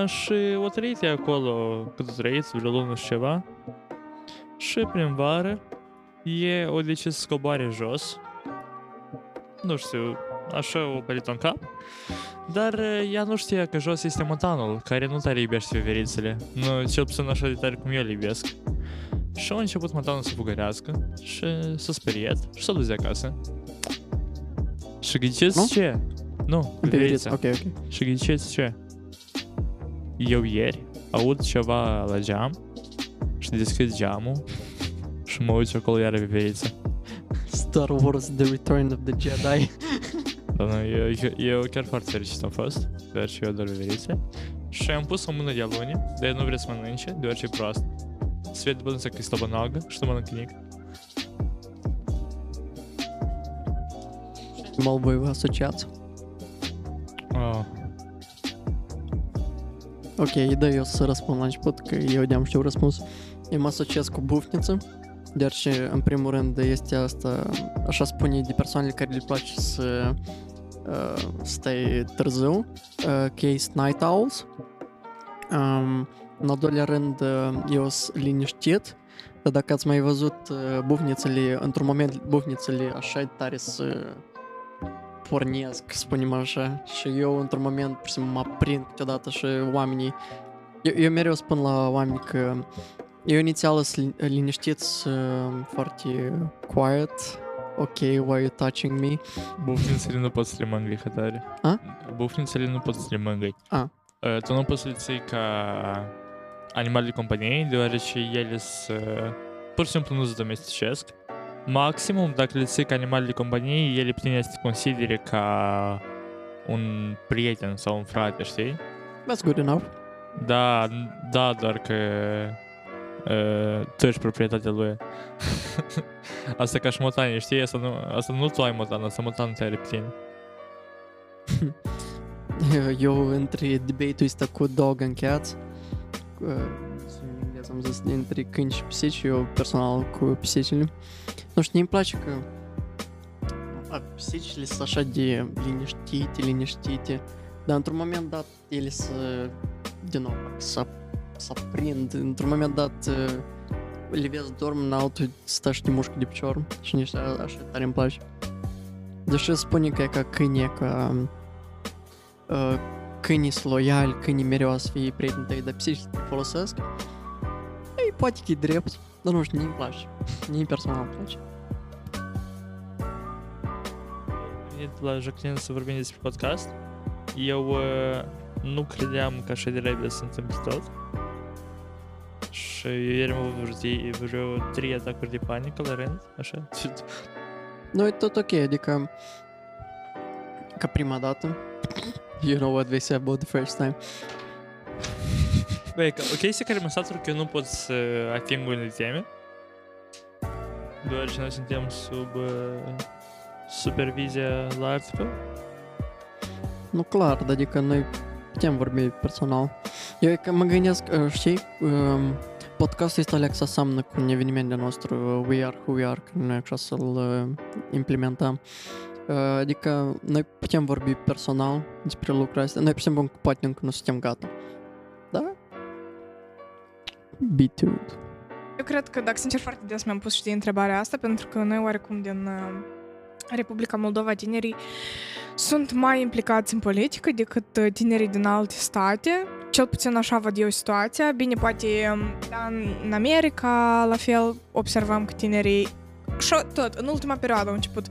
Și o trăit acolo cât o trăit, vreo lună și ceva. Și prin vară, e o decis să coboare jos. Nu știu, așa o pălit în cap. Dar ea nu știa că jos este motanul, care nu tare iubește veverițele. Nu, cel puțin așa de tare cum eu le iubesc. Și a început motanul să fugărească și s-a speriat și s-a dus de acasă. Și ghiciți ce? Nu, veverița. Okay. Și ghiciți ce? Eu ieri aud ceva la geam și deschid geamul și mă uit și acolo iară veverița. Star Wars The Return of the Jedi. Eu chiar foarte fericit am fost, deoarece eu ador veverițe. Și am pus o mână de alune, dar nu vrea să mănânce, deoarece e proastă. Se vede bine că e slăbănoagă și nu mănâncă nic. Mal voi vă asociați. Ok, da, eu să răspund la început, că eu de-am știu răspuns. Eu mă asociez cu bufniță. Dar și, în primul rând, este asta, așa spune, de persoanele care le place să stai târziu, case night owls. În al doilea rând, eu sunt liniștit, dar dacă ați mai văzut bufnițele, într-un moment bufnițele așa de tare să pornesc, spunem așa, și eu într-un moment pur și simplu mă prind câteodată și oamenii, eu mereu spun la oameni că eu inițial sunt liniștit, foarte quiet. Ok, why are you touching me? Bufnițele nu poți să le mângâi, hătare. Bufnițele nu poți să le mângâi. Tu nu poți să le ții ca animale de companie, deoarece ele pur și simplu nu se domesticesc. Maximum, dacă le ții ca animale de companie, ele putea să te considere ca un prieten sau un frate, știi? That's good enough. Da, doar că... tu ești proprietatea lui. Asta ca și motanii, știi? Asta nu tu ai motan, asta motanul te are pe tine. Eu între debate-ul ăsta cu dog and cats, am zis între câini și pisici, eu personal cu pisicile. Nu știu, mi-mi place că pisicile sunt așa de liniștite, dar într-un moment dat ele să prind, într-un moment dat le vezi dorm în altul, stă și te mușcă de picior și niște așa tare îmi place. Deși spune că e ca câine, că câinii sunt loiali, câinii mereu o să fie prieteni tăi, dar psihii te folosesc. Ei, poate că e drept, dar nu știu, nu-mi place, nici personal îmi place. Am venit la Jacqueline să vorbim despre podcast. Eu nu credeam că așa de repede se întâmplă tot. Și eu ieri am avut vreo 3 atacuri de panică la rând, așa. Nu, e tot ok, adică ca prima dată. You know what they say about the first time. Băi, o chestie care mă satură că eu nu pot să ating unele teme, deoarece noi suntem sub supervizia la Artico? Nu, clar, adică noi putem vorbi personal. Eu mă gândesc, știi, podcastul ăsta Alexa seamănă cu un eveniment de nostru, We Are Who We Are, când noi așa să-l implementăm. Adică noi putem vorbi personal despre lucrurile astea. Noi, pe exemplu, poate încă nu suntem gata. Da? Be tuned. Eu cred că, dacă sincer, foarte des mi-am pus și de întrebarea asta, pentru că noi oarecum din Republica Moldova, tinerii sunt mai implicați în politică decât tinerii din alte state. Cel puțin așa văd eu situația. Bine, poate da, în America, la fel, observăm că tinerii și tot, în ultima perioadă au început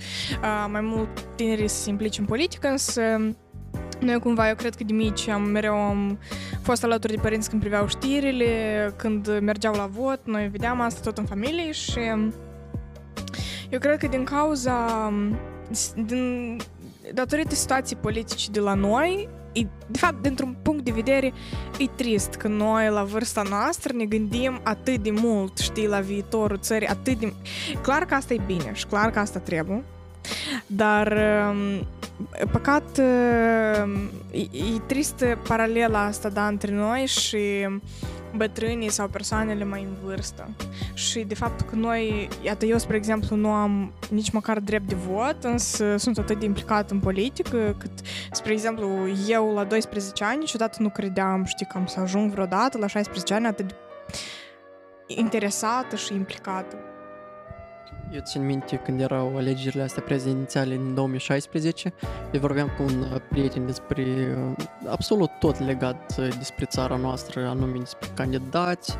mai mult tinerii să se implice în politică, însă noi cumva, eu cred că de mici mereu am fost alături de părinți când priveau știrile, când mergeau la vot, noi vedeam asta tot în familie și eu cred că din cauza, datorită situației politice de la noi, de fapt, dintr-un punct de vedere, e trist că noi, la vârsta noastră, ne gândim atât de mult, știi, la viitorul țării, atât de... Clar că asta e bine și clar că asta trebuie, dar, păcat, e trist paralela asta, da, între noi și bătrânii sau persoanele mai în vârstă. Și de fapt că noi, iată eu, spre exemplu, nu am nici măcar drept de vot, însă sunt atât de implicat în politică, cât, spre exemplu, eu la 12 ani niciodată nu credeam, știi, că am să ajung vreodată la 16 ani atât de interesată și implicată. Eu țin minte când erau alegerile astea prezidențiale în 2016, eu vorbeam cu un prieten despre absolut tot legat despre țara noastră, anume despre candidați,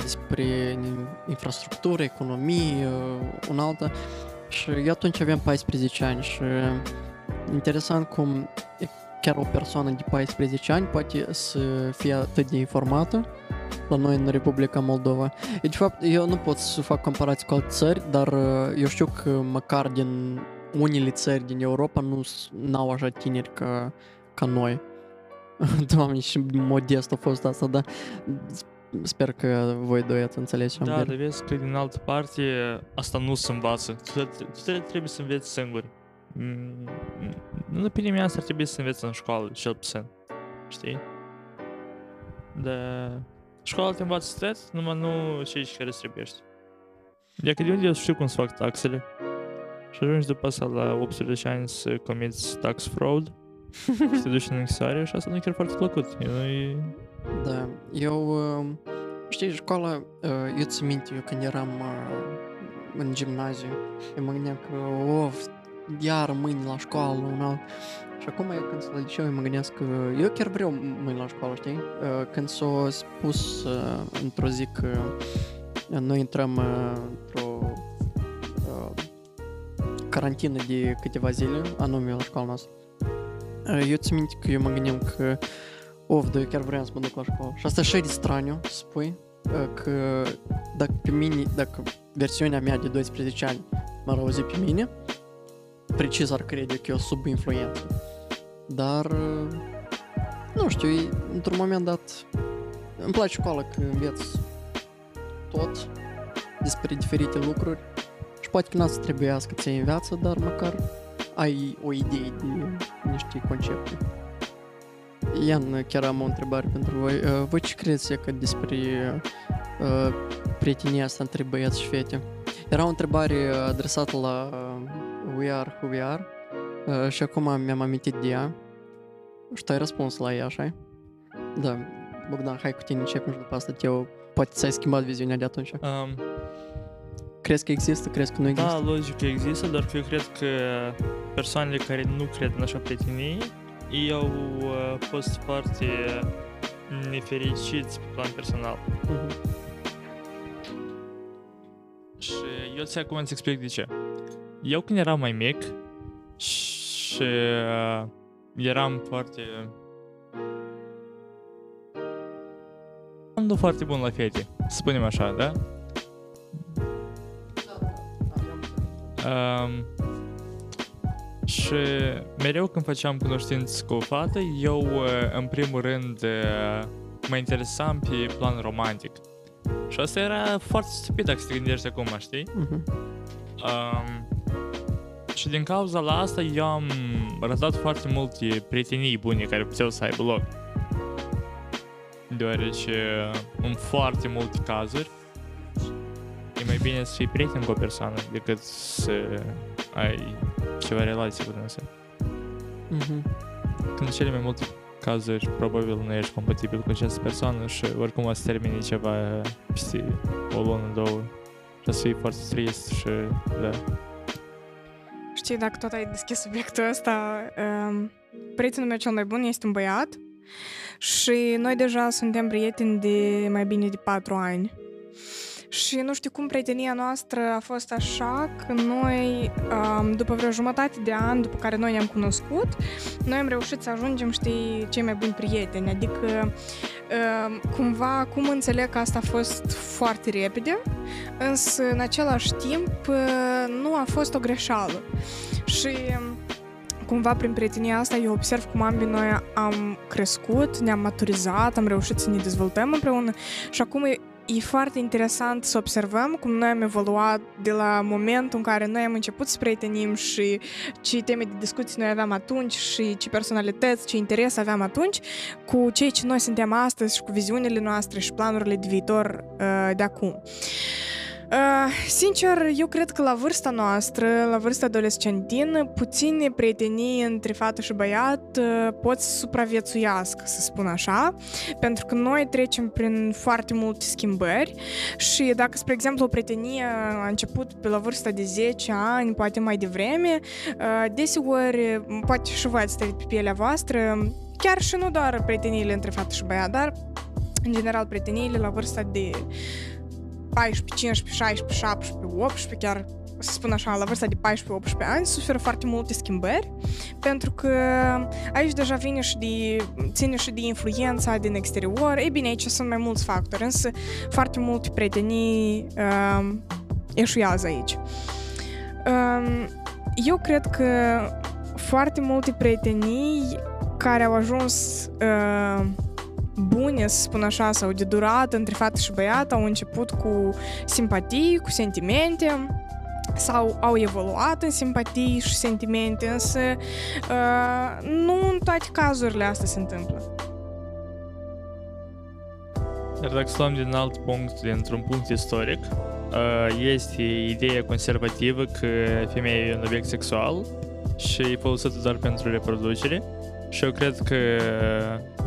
despre infrastructură, economie, una alta. Și eu atunci aveam 14 ani și interesant cum chiar o persoană de 14 ani poate să fie atât de informată la noi în Republica Moldova. De fapt, eu nu pot să fac comparații cu alte țări, dar eu știu că măcar din unele țări din Europa nu n-au așa tineri ca noi. Doamne, și modest a fost asta, dar sper că voi doi ați înțeles ce am zis. Da, dar vezi că din altă parte asta nu se învață. Tu trebuie să înveți singuri. În opinia mea, asta ar trebui să înveți în școală, cel puțin. Știi? Dar școala te învață stres, numai nu știi ce care străbești. Dacă de unde eu știu cum să fac taxele și ajungi după asta la 18 ani să comiți tax fraud și te duci în închisoare și asta nu e chiar foarte plăcut. Da, eu, știi, școala, eu țin minte, eu când eram în gimnaziu, eu mă gândeam că, iar mâini la școală, una. Și acum eu când sunt la liceu, eu mă gândesc că eu chiar vreau mâini la școală, știi? Când s-a spus într-o zi că noi intrăm într-o carantină de câteva zile, anume la școala noastră, eu țin minte că eu mă gândeam că eu chiar vreau să mă duc la școală. Și asta e și de straniu, să spui, că dacă versiunea mea de 12 ani m-ar auzi pe mine, precis ar crede că eu sub influență. Dar, nu știu, într-un moment dat, îmi place școala că înveți tot despre diferite lucruri și poate că n-ați să trebuiască ție în viață, dar măcar ai o idee de niște concepte. Ian, chiar am o întrebare pentru voi. Voi ce credeți că despre prietenia asta între băieți și fete? Era o întrebare adresată la We Are Who We Are și acum mi-am amintit de ea și tu ai răspuns la ea, așa? Da, Bogdan, hai cu tine începem și după asta eu poate ți-ai schimbat viziunea de atunci. Crezi că există, crezi că nu există? Da, logic că există, doar că eu cred că persoanele care nu cred în așa prietenie ei au fost foarte nefericiți pe plan personal. Și eu acum îți explic de ce. Eu când eram mai mic și eram foarte... nu foarte bun la fete, să spunem așa, da? Și mereu când făceam cunoștințe cu o fată, eu în primul rând mă interesam pe plan romantic. Și asta era foarte stupid dacă te gândești acum, știi? Și din cauza la asta eu am ratat foarte multe prietenii bune care puteau să aibă loc. Deoarece în foarte multe cazuri e mai bine să fii prieten cu o persoană decât să ai ceva relație cu dumneavoastră. Când în cele mai multe cazuri probabil nu ești compatibil cu această persoană și oricum o să termine ceva peste o lună, două. Și să fii foarte trist și da. Știi, dacă tot ai deschis subiectul ăsta, prietenul meu cel mai bun este un băiat și noi deja suntem prieteni de mai bine de 4 ani. Și nu știu cum prietenia noastră a fost așa că noi, după vreo jumătate de an după care noi ne-am cunoscut, noi am reușit să ajungem, știi, cei mai buni prieteni. Adică cumva acum înțeleg că asta a fost foarte repede, însă în același timp nu a fost o greșeală. Și cumva prin prietenia asta eu observ cum ambii noi am crescut, ne-am maturizat, am reușit să ne dezvoltăm împreună și acum e foarte interesant să observăm cum noi am evoluat de la momentul în care noi am început să prietenim și ce teme de discuții noi aveam atunci și ce personalități, ce interes aveam atunci cu cei ce noi suntem astăzi și cu viziunile noastre și planurile de viitor de acum. Sincer, eu cred că la vârsta noastră, la vârsta adolescentină, puține prietenii între fată și băiat pot să supraviețuiască, să spun așa, pentru că noi trecem prin foarte multe schimbări și dacă, spre exemplu, o prietenie a început pe la vârsta de 10 ani, poate mai devreme, desigur, poate și voi ați trăit pe pielea voastră, chiar și nu doar prieteniile între fată și băiat, dar, în general, prieteniile la vârsta de 14, 15, 16, 17, 18, chiar să spun așa, la vârsta de 14-18 ani suferă foarte multe schimbări, pentru că aici deja vine și ține și de influența din exterior. Ei bine, aici sunt mai mulți factori, însă foarte multe prietenii eșuează aici. Eu cred că foarte multe prietenii care au ajuns bune, să spun așa, sau de durată între fată și băiat au început cu simpatii, cu sentimente sau au evoluat în simpatii și sentimente, însă nu în toate cazurile astea se întâmplă. Dar dacă să luăm din alt punct, dintr-un punct istoric, este ideea conservativă că femeia e un obiect sexual și e folosită doar pentru reproducere. Și eu cred că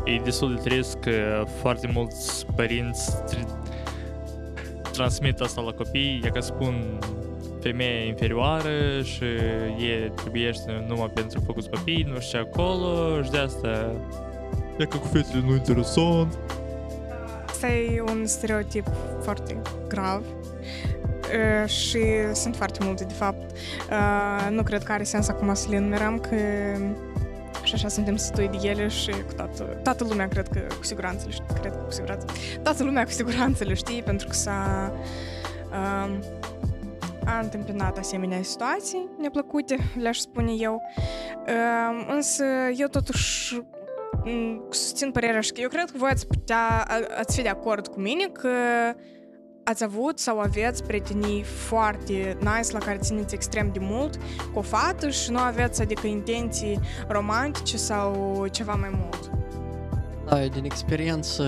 e destul de trist că foarte mulți părinți transmit asta la copii, e ca spun femeia inferioară și e trebuiește numai pentru făcut copii, nu știu acolo, și de asta e ca cu fetele nu interesant. Asta e un stereotip foarte grav. Și sunt foarte multe, de fapt. Nu cred că are sens acum să le enumerăm, că și așa suntem sătui de ele și cu toată lumea cred că cu siguranță le știe, toată lumea cu siguranță le știe, pentru că a întâmpinat asemenea situații neplăcute, le-aș spune eu. Însă eu totuși susțin părerea și că eu cred că voi ați fi de acord cu mine că ați avut sau aveți prietenii foarte nice la care țineți extrem de mult cu o fată și nu aveți, adică, intenții romantice sau ceva mai mult. Da, din experiență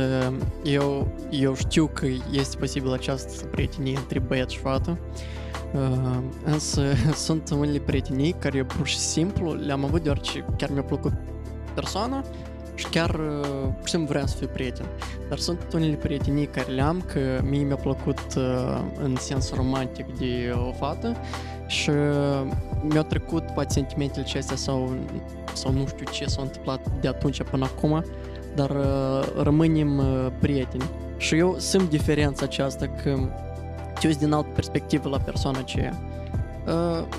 eu știu că este posibil această prietenie între băiat și fată, însă sunt unele prietenii care pur și simplu le-am avut deoarece chiar mi-a plăcut persoana și chiar puțin vreau să fiu prieten. Dar sunt unele prietenii care le-am că mie mi-a plăcut în sens romantic de o fată și mi-au trecut poate sentimentele acestea sau nu știu ce s-a întâmplat de atunci până acum, dar rămânem prieteni. Și eu simt diferența aceasta că te uiți din altă perspectivă la persoana aceea.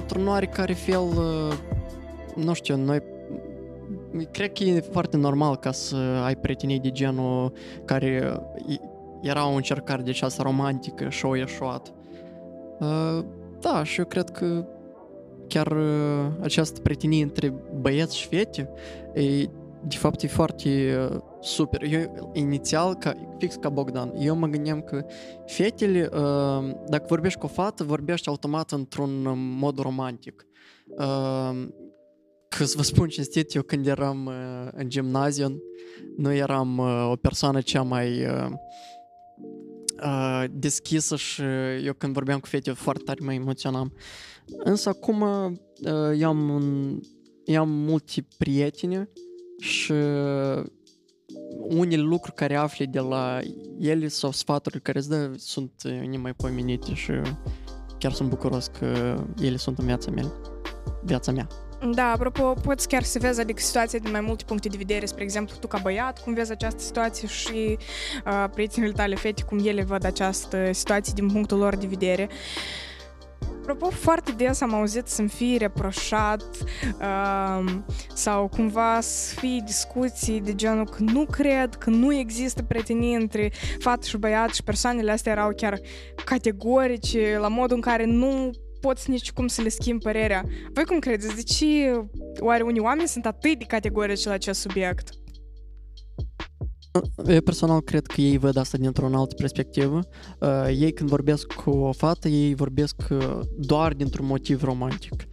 Într-un oarecare fel, nu știu, noi cred că e foarte normal ca să ai prietenii de genul care era o încercare de această romantică și o ieșuat. Da, și eu cred că chiar această prietenie între băieți și fete de fapt e foarte super. Eu inițial, fix ca Bogdan, eu mă gândeam că fetele, dacă vorbești cu o fată, vorbești automat într-un mod romantic. Că să vă spun cinstit, eu când eram în gimnaziu, nu eram o persoană cea mai deschisă și eu când vorbeam cu fete foarte tare mă emoționam. Însă acum eu am mulți prieteni și unele lucruri care afli de la ele sau sfaturi care îți dă sunt nemaipomenite și chiar sunt bucuros că ele sunt în viața mea. Da, apropo, poți chiar să vezi, adică, situația din mai multe puncte de vedere. Spre exemplu, tu ca băiat, cum vezi această situație și prietenile tale fete, cum ele văd această situație din punctul lor de vedere. Apropo, foarte des am auzit să-mi fii reproșat sau cumva să fie discuții de genul că nu cred, că nu există prietenie între fată și băiat și persoanele astea erau chiar categorice, la modul în care nu poți nici cum să le schimbi părerea. Voi cum credeți? De ce oare unii oameni sunt atât de categorici la acest subiect? Eu personal cred că ei văd asta dintr-o altă perspectivă. Ei când vorbesc cu o fată, ei vorbesc doar dintr-un motiv romantic.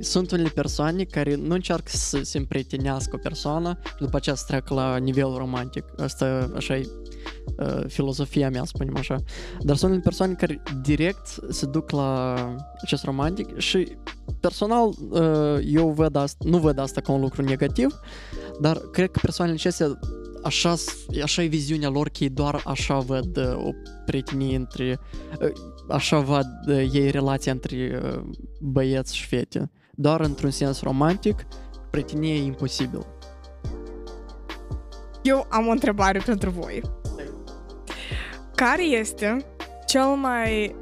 Sunt unele persoane care nu încearcă să se împrietenească o persoană și după aceea să treacă la nivel romantic. Asta așa e filozofia mea, spunem așa. Dar sunt unele persoane care direct se duc la acest romantic și personal eu văd asta, nu văd asta ca un lucru negativ, dar cred că persoanele acestea așa e viziunea lor, că ei doar așa văd o prietenie între... Așa văd ei relația între băieți și fete. Doar într-un sens romantic, prietenie e imposibil. Eu am o întrebare pentru voi. Care este cel mai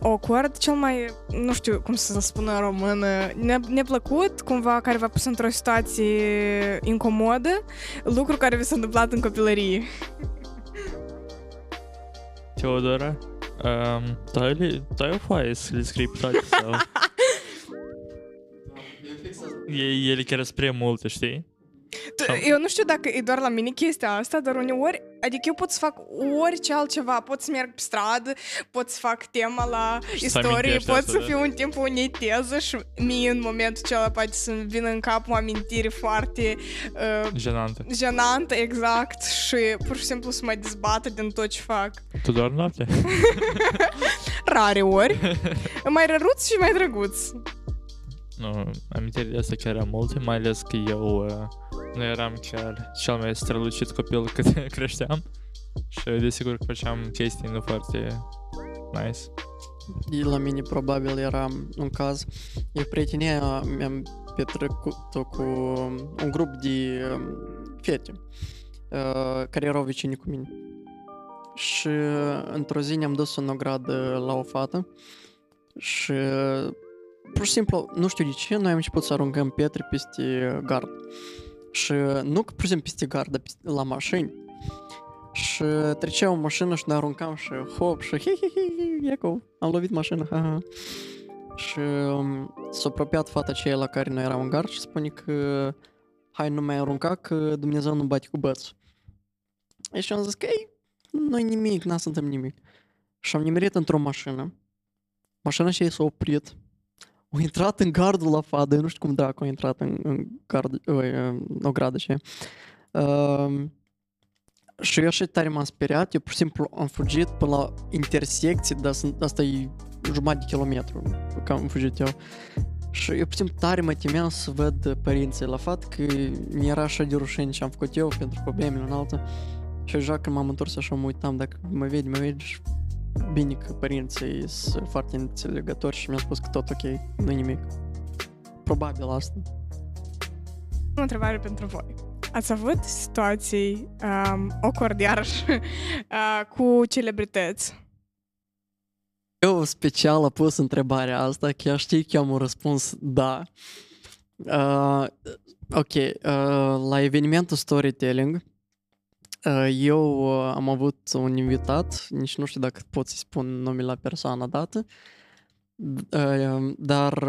awkward, cel mai, nu știu cum să spun în română, neplăcut, cumva, care v-a pus într-o situație incomodă, lucru care vi s-a întâmplat în copilărie? Teodora? Dai o foaie să le scrii pe toate sau... Ele chiar sunt prea multe, știi? Eu nu știu dacă e doar la mine chestia asta, dar uneori, adică eu pot să fac orice altceva, pot să merg pe stradă, pot să fac tema la istorie, pot să fiu în timpul unei teze și mie în momentul acela poate să-mi vină în cap o amintire foarte jenantă, exact, și pur și simplu să mă dezbată din tot ce fac. Tu doar noapte? Rare ori. Mai răruț și mai drăguț. Nu, amintirile astea chiar am multe, mai ales că eu nu eram chiar cel mai strălucit copil cât creșteam și desigur că făceam chestii nu foarte nice. La mine probabil era un caz, eu prietenia mi-am petrecut-o cu un grup de fete care erau vecini cu mine și într-o zi ne-am dus în ogradă la o fată și... Pur și simplu, nu știu de ce, noi am început să aruncăm pietre peste gard. Și nu că pur și simplu peste gard, dar la mașini. Și trecea o mașină și ne aruncam și hop și hi-hi-hi, eco, am lovit mașina, ha-ha. Și s-a apropiat fata aceea la care noi eram în gard și spune că hai nu mai arunca că Dumnezeu nu bate cu bățul. Și am zis că ei, nu-i nimic, n-a să întâmplă nimic. Și am nimerit într-o mașină. Mașina și ei s-a oprit. Au intrat în gardul la fadă, eu nu știu cum dracu a intrat în gard, în ogradă și și eu așa tare m-am speriat, eu pur și simplu am fugit până la intersecție, dar asta e jumătate de kilometru, că am fugit eu. Și eu pur și simplu tare mă temeam să văd părinții la fată, că mi-era așa de rușine ce am făcut eu pentru problemele în altă. Și deja când m-am întors așa mă uitam dacă mă vede și... Bine că părinții sunt foarte înțelegători și mi-au spus că tot ok, nu nimic. Probabil asta. O întrebare pentru voi. Ați avut situații awkward iarăși cu celebrități? Eu special am pus întrebarea asta, că eu știu că am un răspuns da. La evenimentul storytelling eu am avut un invitat, nici nu știu dacă pot să-i spun numele la persoana dată, dar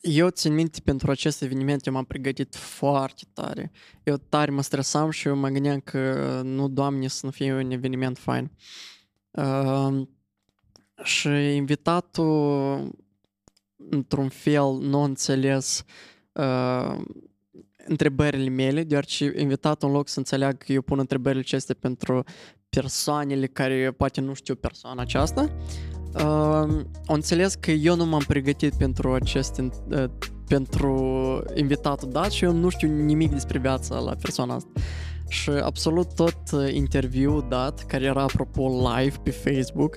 eu țin minte pentru acest eveniment, eu m-am pregătit foarte tare. Eu tare mă stresam și eu mă gândeam că nu, Doamne, să nu fie un eveniment fain. Și invitatul, într-un fel, nu a înțeles întrebările mele, deoarece invitatul, în loc să înțeleagă că eu pun întrebările acestea pentru persoanele care poate nu știu persoana aceasta, o înțeles că eu nu m-am pregătit pentru aceste, pentru invitatul dat și eu nu știu nimic despre viața la persoana asta. Și absolut tot interviul dat, care era apropo live pe Facebook,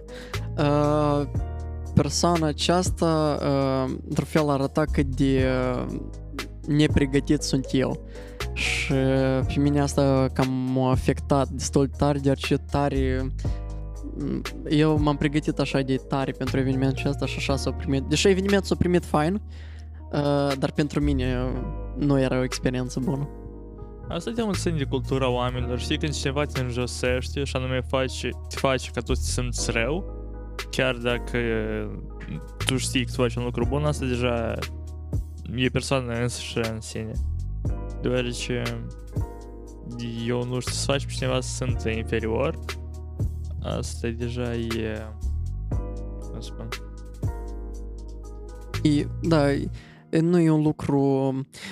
persoana aceasta într-un fel arăta cât de nepregătit sunt eu. Și pe mine asta cam m-a afectat destul de tare, deoarece tare eu m-am pregătit așa de tare pentru evenimentul acesta și așa s-a primit. Deși evenimentul s-a primit fain, dar pentru mine nu era o experiență bună. Asta e un semn de cultura oamenilor. Știi, când cineva te înjosește și anume te face ca tu să te simți rău, chiar dacă tu știi că tu faci un lucru bun, asta deja e persoana însăși în sine. Deoarece eu nu știu, să faci pe cineva să simtă inferior, asta deja e, cum spun. Da, nu e un lucru.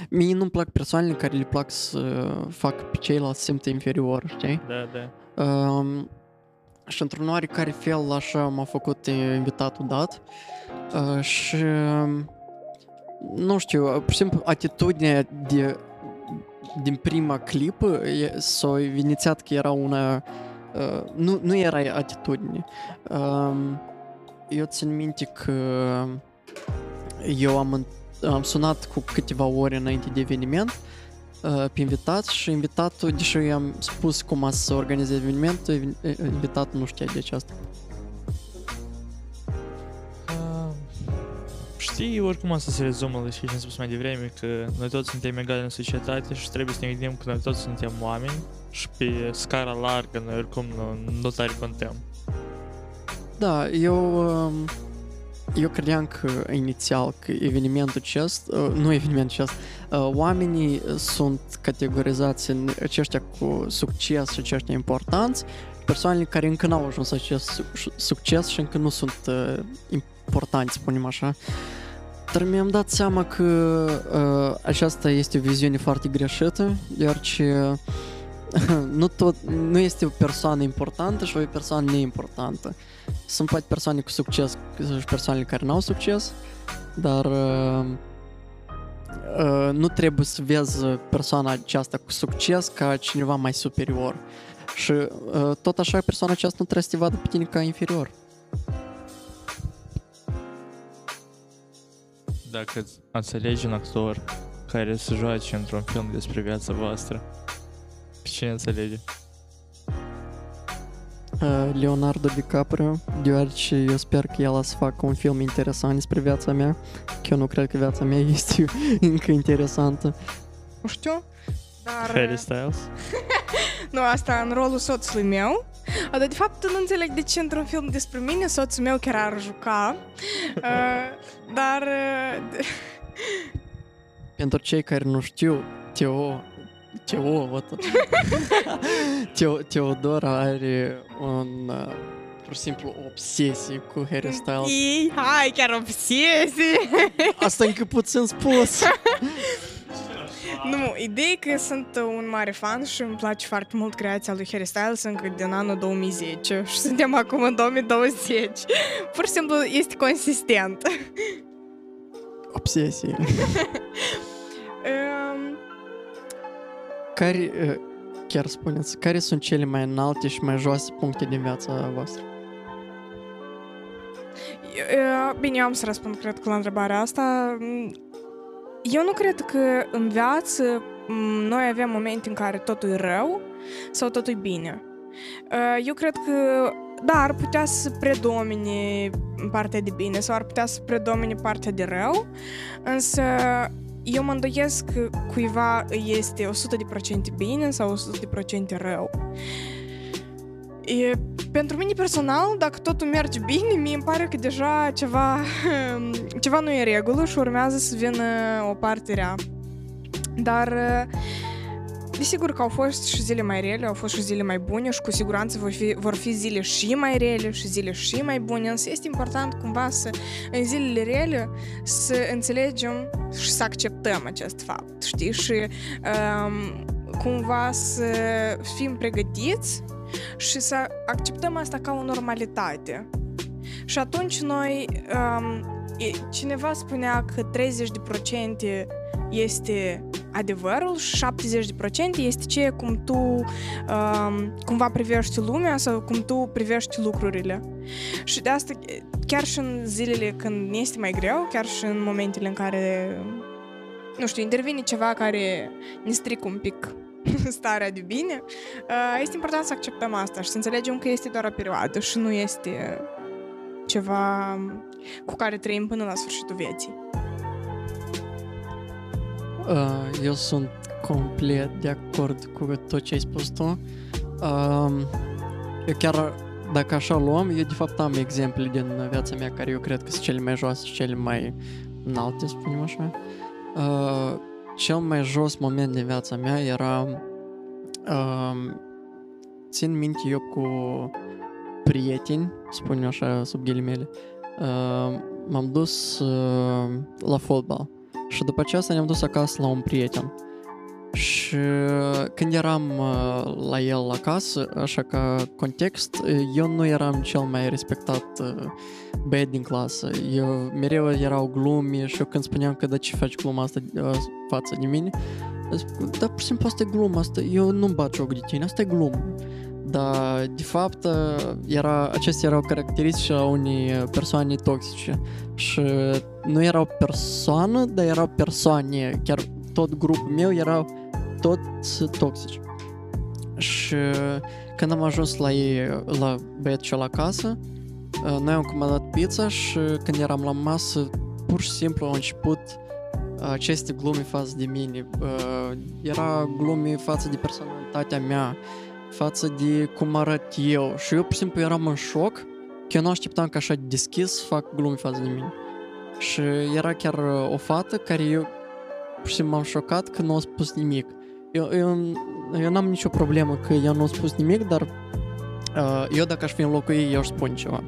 Mie nu-mi plac persoanele care le plac să fac pe ceilalți să simtă inferior, știi? Da, da. Și într-un oarecare fel așa m-a făcut invitatul dat. Și nu știu, pur și simplu atitudinea din prima clipă s-a inițiat că era una. Nu era atitudine. Eu țin minte că eu am sunat cu câteva ore înainte de eveniment pe invitat și invitatul, deși eu i-am spus cum a să organizez evenimentul, invitatul nu știa de ce asta. Știi, oricum asta se rezumă la ce am spus mai devreme, că noi toți suntem egali în societate și trebuie să ne gândim că noi toți suntem oameni și pe scara largă noi oricum nu tare contăm. Da, eu credeam că inițial că evenimentul acesta, nu evenimentul acesta, oamenii sunt categorizați în aceștia cu succes și aceștia importanți, persoanele care încă n-au ajuns acest succes și încă nu sunt importanți, spunem așa. Dar mi-am dat seama că aceasta este o viziune foarte greșită, deoarece nu este o persoană importantă și o persoană neimportantă. Sunt poate persoane cu succes și persoanele care n-au succes, dar nu trebuie să vezi persoana aceasta cu succes ca cineva mai superior. Și tot așa persoana aceasta nu trebuie să te vadă pe tine ca inferior. Dacă înțelegi un actor care se joace într-un film despre viața voastră, pe cine înțelege? Leonardo DiCaprio, deoarece eu sper că el să facă un film interesant despre viața mea, că eu nu cred că viața mea este încă interesantă. Nu știu, dar... Harry Styles? Nu, asta în rolul soțului meu. Dar de fapt nu înțeleg de ce într-un film despre mine soțul meu chiar ar juca. Dar... Pentru cei care nu știu, Teodora are pur și simplu o obsesie cu Harry Styles. Hai, chiar obsesie! Asta încă puțin spus! Nu, ideea e că sunt un mare fan și îmi place foarte mult creația lui Harry Styles încă din anul 2010 și suntem acum în 2020. Pur și simplu este consistent. Obsesie. Chiar spuneți, care sunt cele mai înalte și mai joase puncte din viața voastră? Bine, eu am să răspund, cred că, la întrebarea asta. Eu nu cred că în viață noi avem momente în care totul e rău sau totul e bine. Eu cred că, da, ar putea să predomine partea de bine sau ar putea să predomine partea de rău, însă... Eu mă îndoiesc că cuiva este 100% bine sau 100% rău. Pentru mine personal, dacă totul merge bine, mie îmi pare că deja ceva nu e în regulă și urmează să vină o parte rea. Dar Desigur că au fost și zile mai rele, au fost și zile mai bune și cu siguranță vor fi zile și mai rele și zile și mai bune, însă este important cumva să, în zilele rele, să înțelegem și să acceptăm acest fapt, știi? Și cumva să fim pregătiți și să acceptăm asta ca o normalitate. Și atunci noi, cineva spunea că 30% este adevărul și 70% este ce cum tu cumva privești lumea sau cum tu privești lucrurile. Și de asta, chiar și în zilele când este mai greu, chiar și în momentele în care, nu știu, intervine ceva care ne strică un pic starea de bine, este important să acceptăm asta și să înțelegem că este doar o perioadă și nu este ceva cu care trăim până la sfârșitul vieții. Eu sunt complet de acord cu tot ce ai spus tu. Eu chiar, dacă așa luăm, eu de fapt am exemple din viața mea care eu cred că sunt cele mai joase și cele mai înalte, spunem așa. Cel mai jos moment din viața mea era, țin minte eu cu prieteni, spunem așa sub ghilimele, m-am dus la fotbal. Și după aceasta ne-am dus acasă la un prieten. Și când eram la el acasă, așa ca context, eu nu eram cel mai respectat băiat din clasă. Eu mereu erau glumi și eu când spuneam că da, ce faci gluma asta față de mine, zic, da, pur și simplu asta e gluma, asta, eu nu-mi bat joc de tine, asta e glumă. Dar, de fapt, acestea erau caracteristici a unei persoane toxice. Și nu erau persoană, dar erau persoane. Chiar tot grupul meu erau toți toxici. Și când am ajuns la ei, la băiatul cel acasă, noi am comandat pizza și când eram la masă, pur și simplu au început aceste glume față de mine. Era glume față de personalitatea mea, față de cum arăt eu. Și eu, pur și simplu, eram în șoc că eu nu așteptam că așa deschis fac glume față de mine. Și era chiar o fată care eu, pur și simplu, m-am șocat că nu a spus nimic. Eu n-am nicio problemă că ea nu a spus nimic, dar eu, dacă aș fi în locul ei, eu aș spune ceva.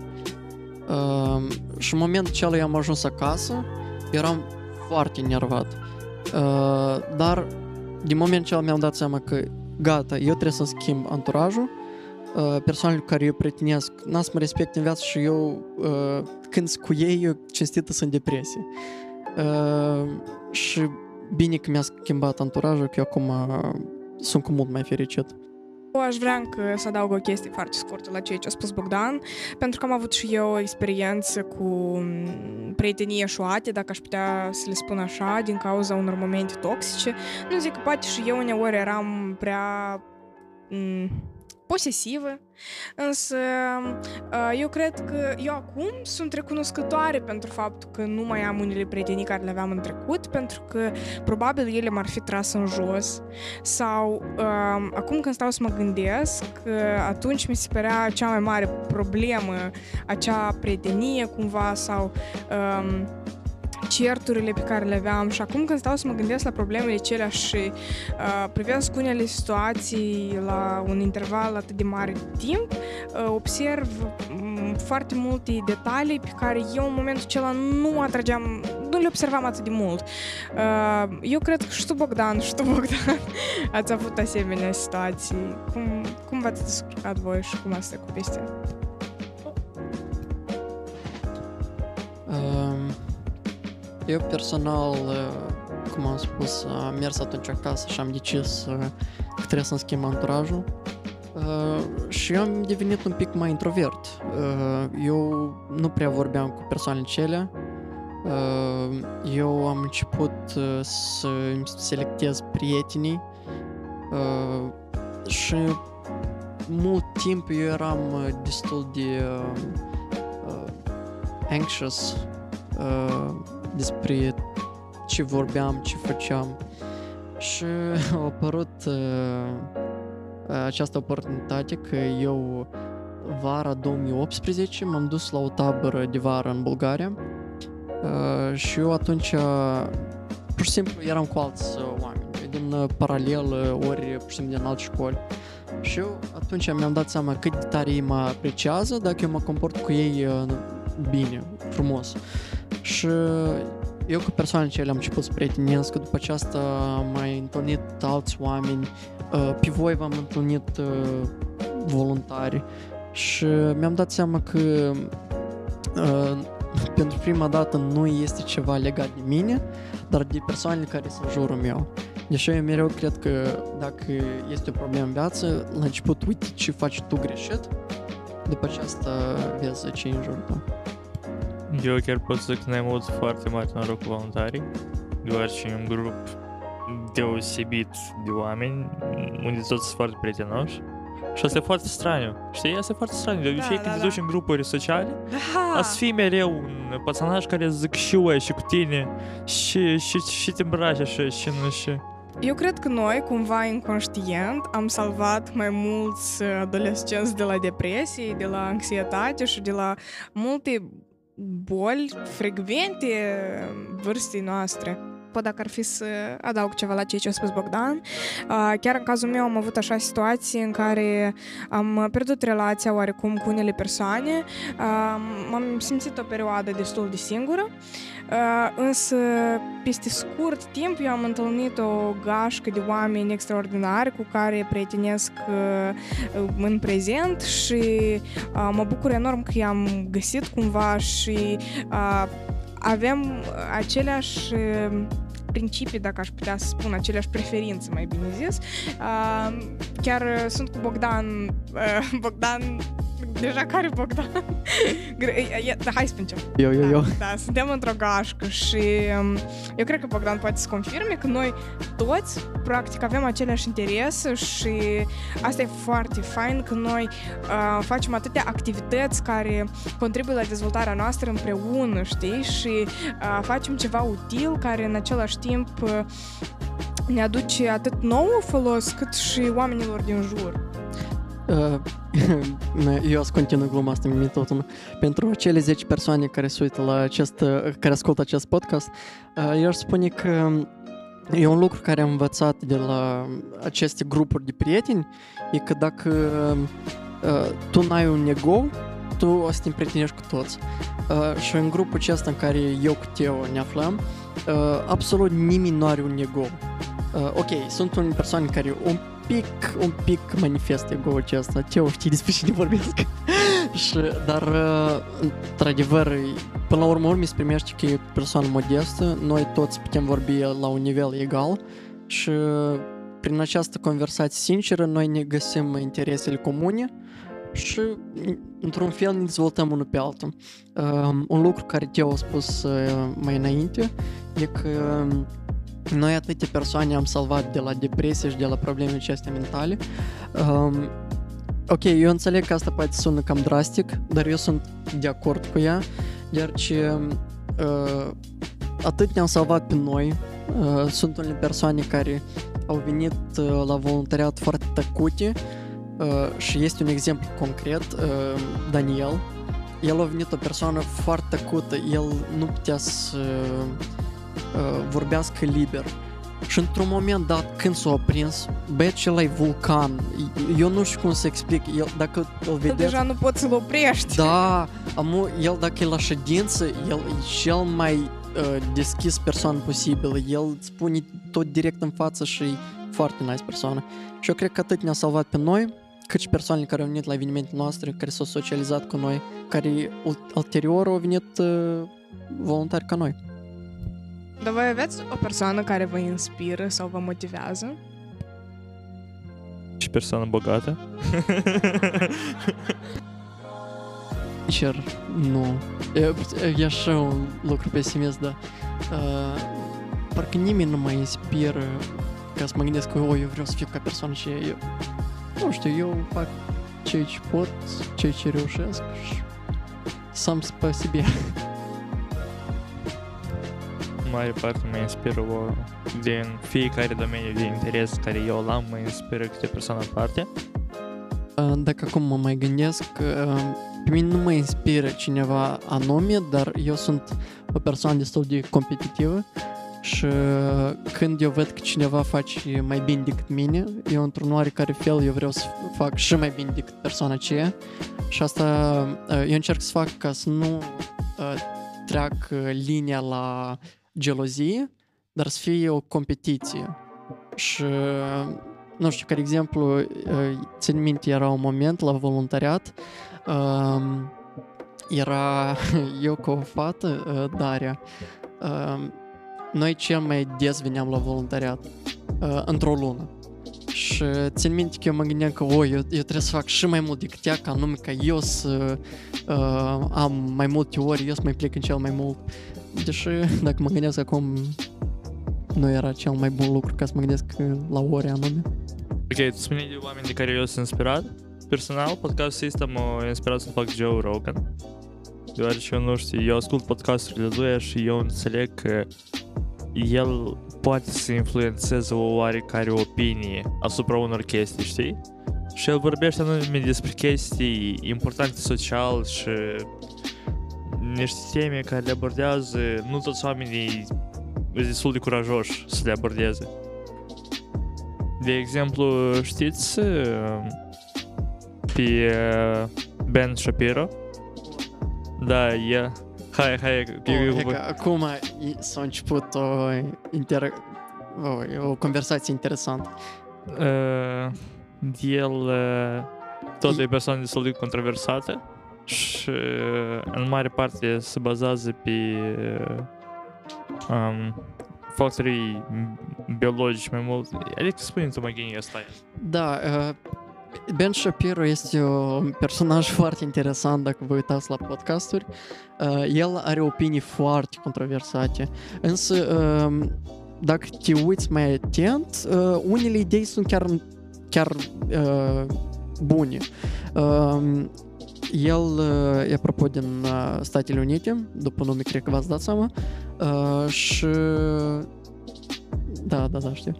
Și în momentul acela eu am ajuns acasă, eram foarte enervat. Dar din momentul acela mi-am dat seama că gata, eu trebuie să-mi schimb anturajul, persoanele cu care eu prietenesc n-am să mă respect în viață și eu când sunt cu ei, eu cinstită sunt depresie. Și bine că mi-a schimbat anturajul, că eu acum sunt cu mult mai fericit. Eu aș vrea să adaug o chestie foarte scurtă la ceea ce a spus Bogdan, pentru că am avut și eu o experiență cu prietenie eșuate, dacă aș putea să le spun așa, din cauza unor momente toxice. Nu zic că poate și eu uneori eram prea posesivă, însă eu cred că eu acum sunt recunoscătoare pentru faptul că nu mai am unele prietenii care le aveam în trecut, pentru că probabil ele m-ar fi tras în jos sau acum când stau să mă gândesc, atunci mi se părea cea mai mare problemă acea prietenie cumva sau certurile pe care le aveam. Și acum când stau să mă gândesc la problemele cele și privesc unele situații la un interval atât de mare de timp, observ foarte multe detalii pe care eu în momentul acela nu le observam atât de mult. Eu cred că și tu Bogdan ați avut asemenea situații. Cum v-ați descurcat voi și cum ați trecut peste? Eu personal, cum am spus, am mers atunci acasă și am decis că trebuie să-mi schimb anturajul. Și eu am devenit un pic mai introvert. Eu nu prea vorbeam cu persoanele cele. Eu am început să selectez prietenii. Și mult timp eu eram destul de anxious despre ce vorbeam, ce făceam. Și a apărut această oportunitate că eu vara 2018 m-am dus la o tabără de vară în Bulgaria și eu atunci pur și simplu eram cu alți oameni din paralel, ori pur și simplu din alte școli. Și eu atunci mi-am dat seama cât de tare ei mă apreciază dacă eu mă comport cu ei bine, frumos. Și eu cu persoanele ce le-am început să prietenesc, că după aceasta am mai întâlnit alți oameni, pe voi v-am întâlnit voluntari și mi-am dat seama că pentru prima dată nu este ceva legat de mine, dar de persoanele care sunt în jurul meu. Deși eu mereu cred că dacă este o problemă în viață, la început uite ce faci tu greșit, după aceasta vezi ce e în jurul tău. Eu chiar pot să zic că ne-am avut foarte mare noroc cu voluntarii, deoarece e un grup deosebit de oameni, unde toți sunt foarte prietenoși. Și asta e foarte straniu. Știi, asta e foarte straniu. De obicei, când te duci în grupuri sociale, a să fii mereu un pățănaș care zic și eu, și cu tine, și te îmbraci așa, și nu și... Eu cred că noi, cumva inconștient, am salvat mai mulți adolescenți de la depresie, de la anxietate și de la multe boli frecvente vârstei noastre. Dacă ar fi să adaug ceva la ceea ce a spus Bogdan, chiar în cazul meu am avut așa situații în care am pierdut relația oarecum cu unele persoane, m-am simțit o perioadă destul de singură, însă peste scurt timp eu am întâlnit o gașcă de oameni extraordinari cu care prietenesc în prezent și mă bucur enorm că i-am găsit cumva și avem aceleași principii, dacă aș putea să spun, aceleași preferințe, mai bine zis. Chiar sunt cu Bogdan, deja care Bogdan? Hai să începem. Da, suntem într-o gașcă și eu cred că Bogdan poate să confirme că noi toți, practic, avem aceleași interese și asta e foarte fain că noi facem atâtea activități care contribuie la dezvoltarea noastră împreună, știi? Și facem ceva util care în același timp ne aduce atât nouă folos cât și oamenilor din jur. Eu să continui gluma asta, mi-e tot una. Pentru cele 10 persoane care se uită la care ascultă acest podcast, eu aș spune că e un lucru care am învățat de la aceste grupuri de prieteni, e că dacă tu n-ai un ego, tu o să te împrietenești cu toți. Și în grupul acesta în care eu cu Teo ne aflăm, absolut nimeni nu are un ego. Ok, sunt unele persoane care un pic manifest ego-ul acesta. Teo știi despre cine vorbesc. Dar, într-adevăr, până la urmă se primește că e persoană modestă. Noi toți putem vorbi la un nivel egal și prin această conversație sinceră noi ne găsim interesele comune și, într-un fel, ne dezvoltăm unul pe altul. Un lucru care Teo a spus mai înainte e că noi atâtea persoane am salvat de la depresie și de la problemele acestea mentale. Ok, eu înțeleg că asta poate sună cam drastic, dar eu sunt de acord cu ea, deoarece atât ne-am salvat pe noi. Sunt unele persoane care au venit la voluntariat foarte tăcute și este un exemplu concret, Daniel. El a venit o persoană foarte tăcută, el nu putea să vorbească liber. Și într-un moment dat, când s-a aprins, băiat ăla-i vulcan. Eu nu știu cum să explic. El, dacă îl vedeți... Tu deja nu poți să-l oprești. Da, el dacă e la ședință, el e cel mai deschis persoană posibil. El spune tot direct în față și e foarte nice persoană. Și eu cred că atât ne-a salvat pe noi, cât și persoanele care au venit la evenimentele noastre, care s-au socializat cu noi, care ulterior au venit voluntari ca noi. Dar voi aveți o persoană care vă inspiră sau vă motivează? Și persoană bogată? Chiar nu. E așa un lucru pesimist, dar parcă nimeni nu mă inspiră ca să mă gândesc că eu vreau să fiu ca persoană și eu... Nu știu, eu fac ceea ce pot, ceea ce reușesc și сам по себе. Mare parte mă inspiră din fiecare domeniu de interes care eu l-am, mă inspiră câte persoană aparte. Dacă acum mă mai gândesc, pe mine nu mă inspiră cineva anume, dar eu sunt o persoană destul de competitivă Și când eu văd că cineva face mai bine decât mine, eu într-un oarecare fel eu vreau să fac și mai bine decât persoana aceea. Și asta eu încerc să fac ca să nu treac linia la gelozie, dar să fie o competiție. Și, nu știu, ca de exemplu, țin minte, era un moment la voluntariat, era eu cu o fată, Daria, noi cel mai des veneam la voluntariat într-o lună. Și țin minte că eu mă gândeam că eu trebuie să fac și mai mult decât ea, ca anume ca eu să am mai multe ori, eu să mai plec în cel mai mult. Deși, dacă mă gândesc acum, nu era cel mai bun lucru ca să mă gândesc la ore anume. Ok, tu spuneai de oameni de care eu sunt inspirat. Personal, podcastul ăsta m-a inspirat să fac Joe Rogan. Deoarece, nu știu, eu ascult podcasturile lui și eu înțeleg că el poate să influențeze o oarecare opinie asupra unor chestii, știi? Și el vorbește anume despre chestii importante social și niște teme care le abordează, nu toți oamenii sunt destul de curajoși să le abordeze. De exemplu, știți pe Ben Shapiro? Da, e... Hai, acum s-a început o conversație interesantă. El tot e persoană destul de controversată și în mare parte se bazează pe factorii biologici mai mult. Adică spune tu mai genial asta. Da, Ben Shapiro este un personaj foarte interesant dacă vă uitați la podcasturi. El are opinii foarte controversate, însă dacă te uiți mai atent, unele idei sunt chiar bune. El e apropo din Statele Unite, după nume cred că v-ați dat seama, și... Da, știu.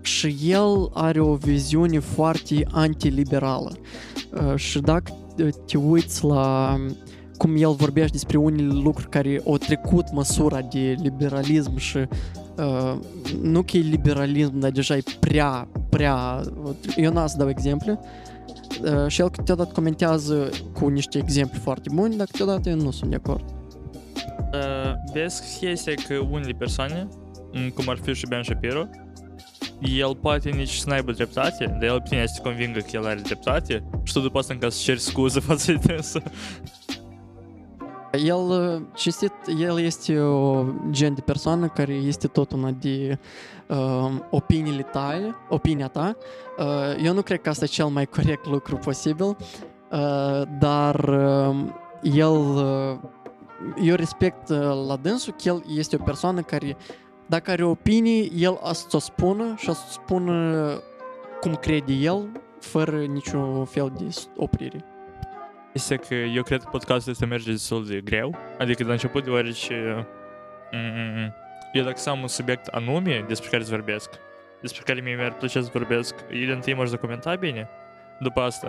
Și el are o viziune foarte antiliberală. Și dacă te uiți la cum el vorbește despre unele lucruri care au trecut măsura de liberalism și nu că e liberalism, dar deja e prea... Eu n-am să dau exemple. Și el câteodată comentează cu niște exemple foarte bune, dar câteodată eu nu sunt de acord. Vezi chestia că unele persoane, cum ar fi și Ben Shapiro, el poate nici să n-aibă dreptate, dar el bine este convingă că el are dreptate și tu după asta încă să ceri scuze față de tăsă. El, cinstit, el este o gen de persoană care este tot una de opiniile tale, opinia ta. Eu nu cred că asta e cel mai corect lucru posibil, dar el, eu respect la dânsul că el este o persoană care dacă are opinii, el asta o spună și asta o spună cum crede el, fără niciun fel de oprire. Este că eu cred că podcastul ăsta merge destul de greu, adică de la început, deoarece eu dacă am un subiect anume despre care să vorbesc, despre care mi-ar plăcea să vorbesc, eu de întâi m-aș documenta bine, după asta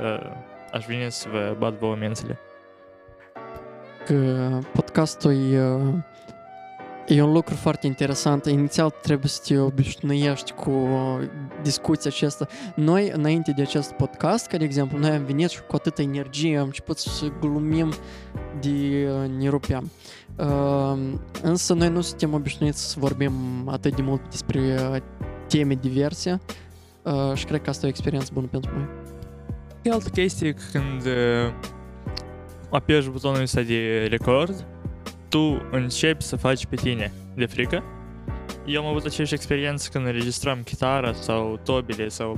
aș veni să vă bat vouă mințele. Că podcastul e un lucru foarte interesant. Inițial trebuie să te obișnuiești cu discuția aceasta. Noi, înainte de acest podcast, ca de exemplu, noi am venit și cu atâta energie, am început să glumim de ne rupeam. Însă noi nu suntem obișnuiți să vorbim atât de mult despre teme diverse și cred că asta e o experiență bună pentru noi. E altă chestie când apeși butonul ăsta de record, tu începi să faci pe tine de frică. Eu am avut aceeași experiență când înregistram chitara sau tobile sau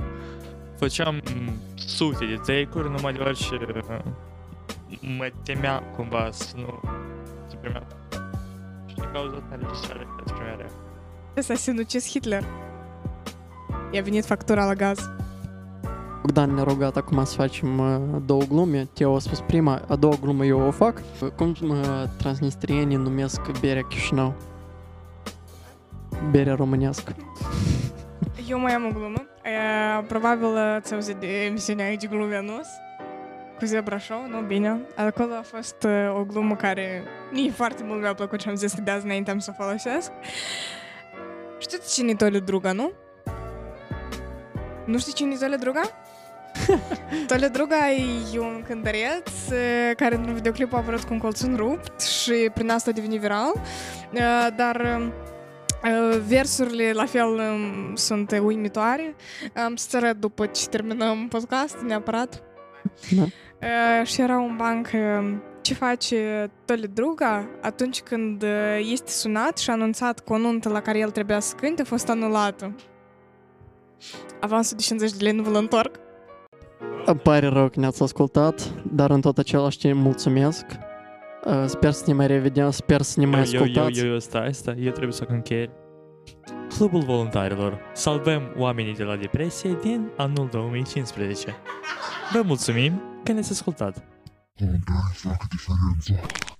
făceam sute de take-uri, numai deoarece mă temeam cumva să nu se primeam. Și din cauza asta înregistrarea se primea. Asta se nucis Hitler. I-a venit factura la gaz. Bogdan ne-a rugat acum să facem două glume. Teo a spus prima, a doua glumă eu o fac. Cum transnistrienii numesc berea Chișinău? Berea românească. Eu mai am o glumă. Probabil ați auzit de emisiunea aici glume anus. cu Zebra Show, nu bine. Acolo a fost o glumă care nici foarte mult mi-a plăcut și am zis că de azi înainte am să o folosesc. Știți cine-i Toledruga, nu? Nu știi cine-i Toledruga? Toledruga e un cântăreț care într-un videoclip a apărut cu un colț rupt și prin asta a devenit viral, dar versurile la fel sunt uimitoare. Am să arăt după ce terminăm podcastul neapărat. Da. Și era un banc ce face Toledruga atunci când este sunat și anunțat că o nuntă la care el trebuia să cânte a fost anulată. Avansul de 50 de lei nu vă-l întorc. Pare rău că ne-ați ascultat, dar în tot același timp mulțumesc. Sper să ne mai revedem, sper să ne mai ascultați. Eu trebuie să închei. Clubul voluntarilor. Salvăm oamenii de la depresie din anul 2015. Vă mulțumim că ne-ați ascultat. Comentariile fac diferența.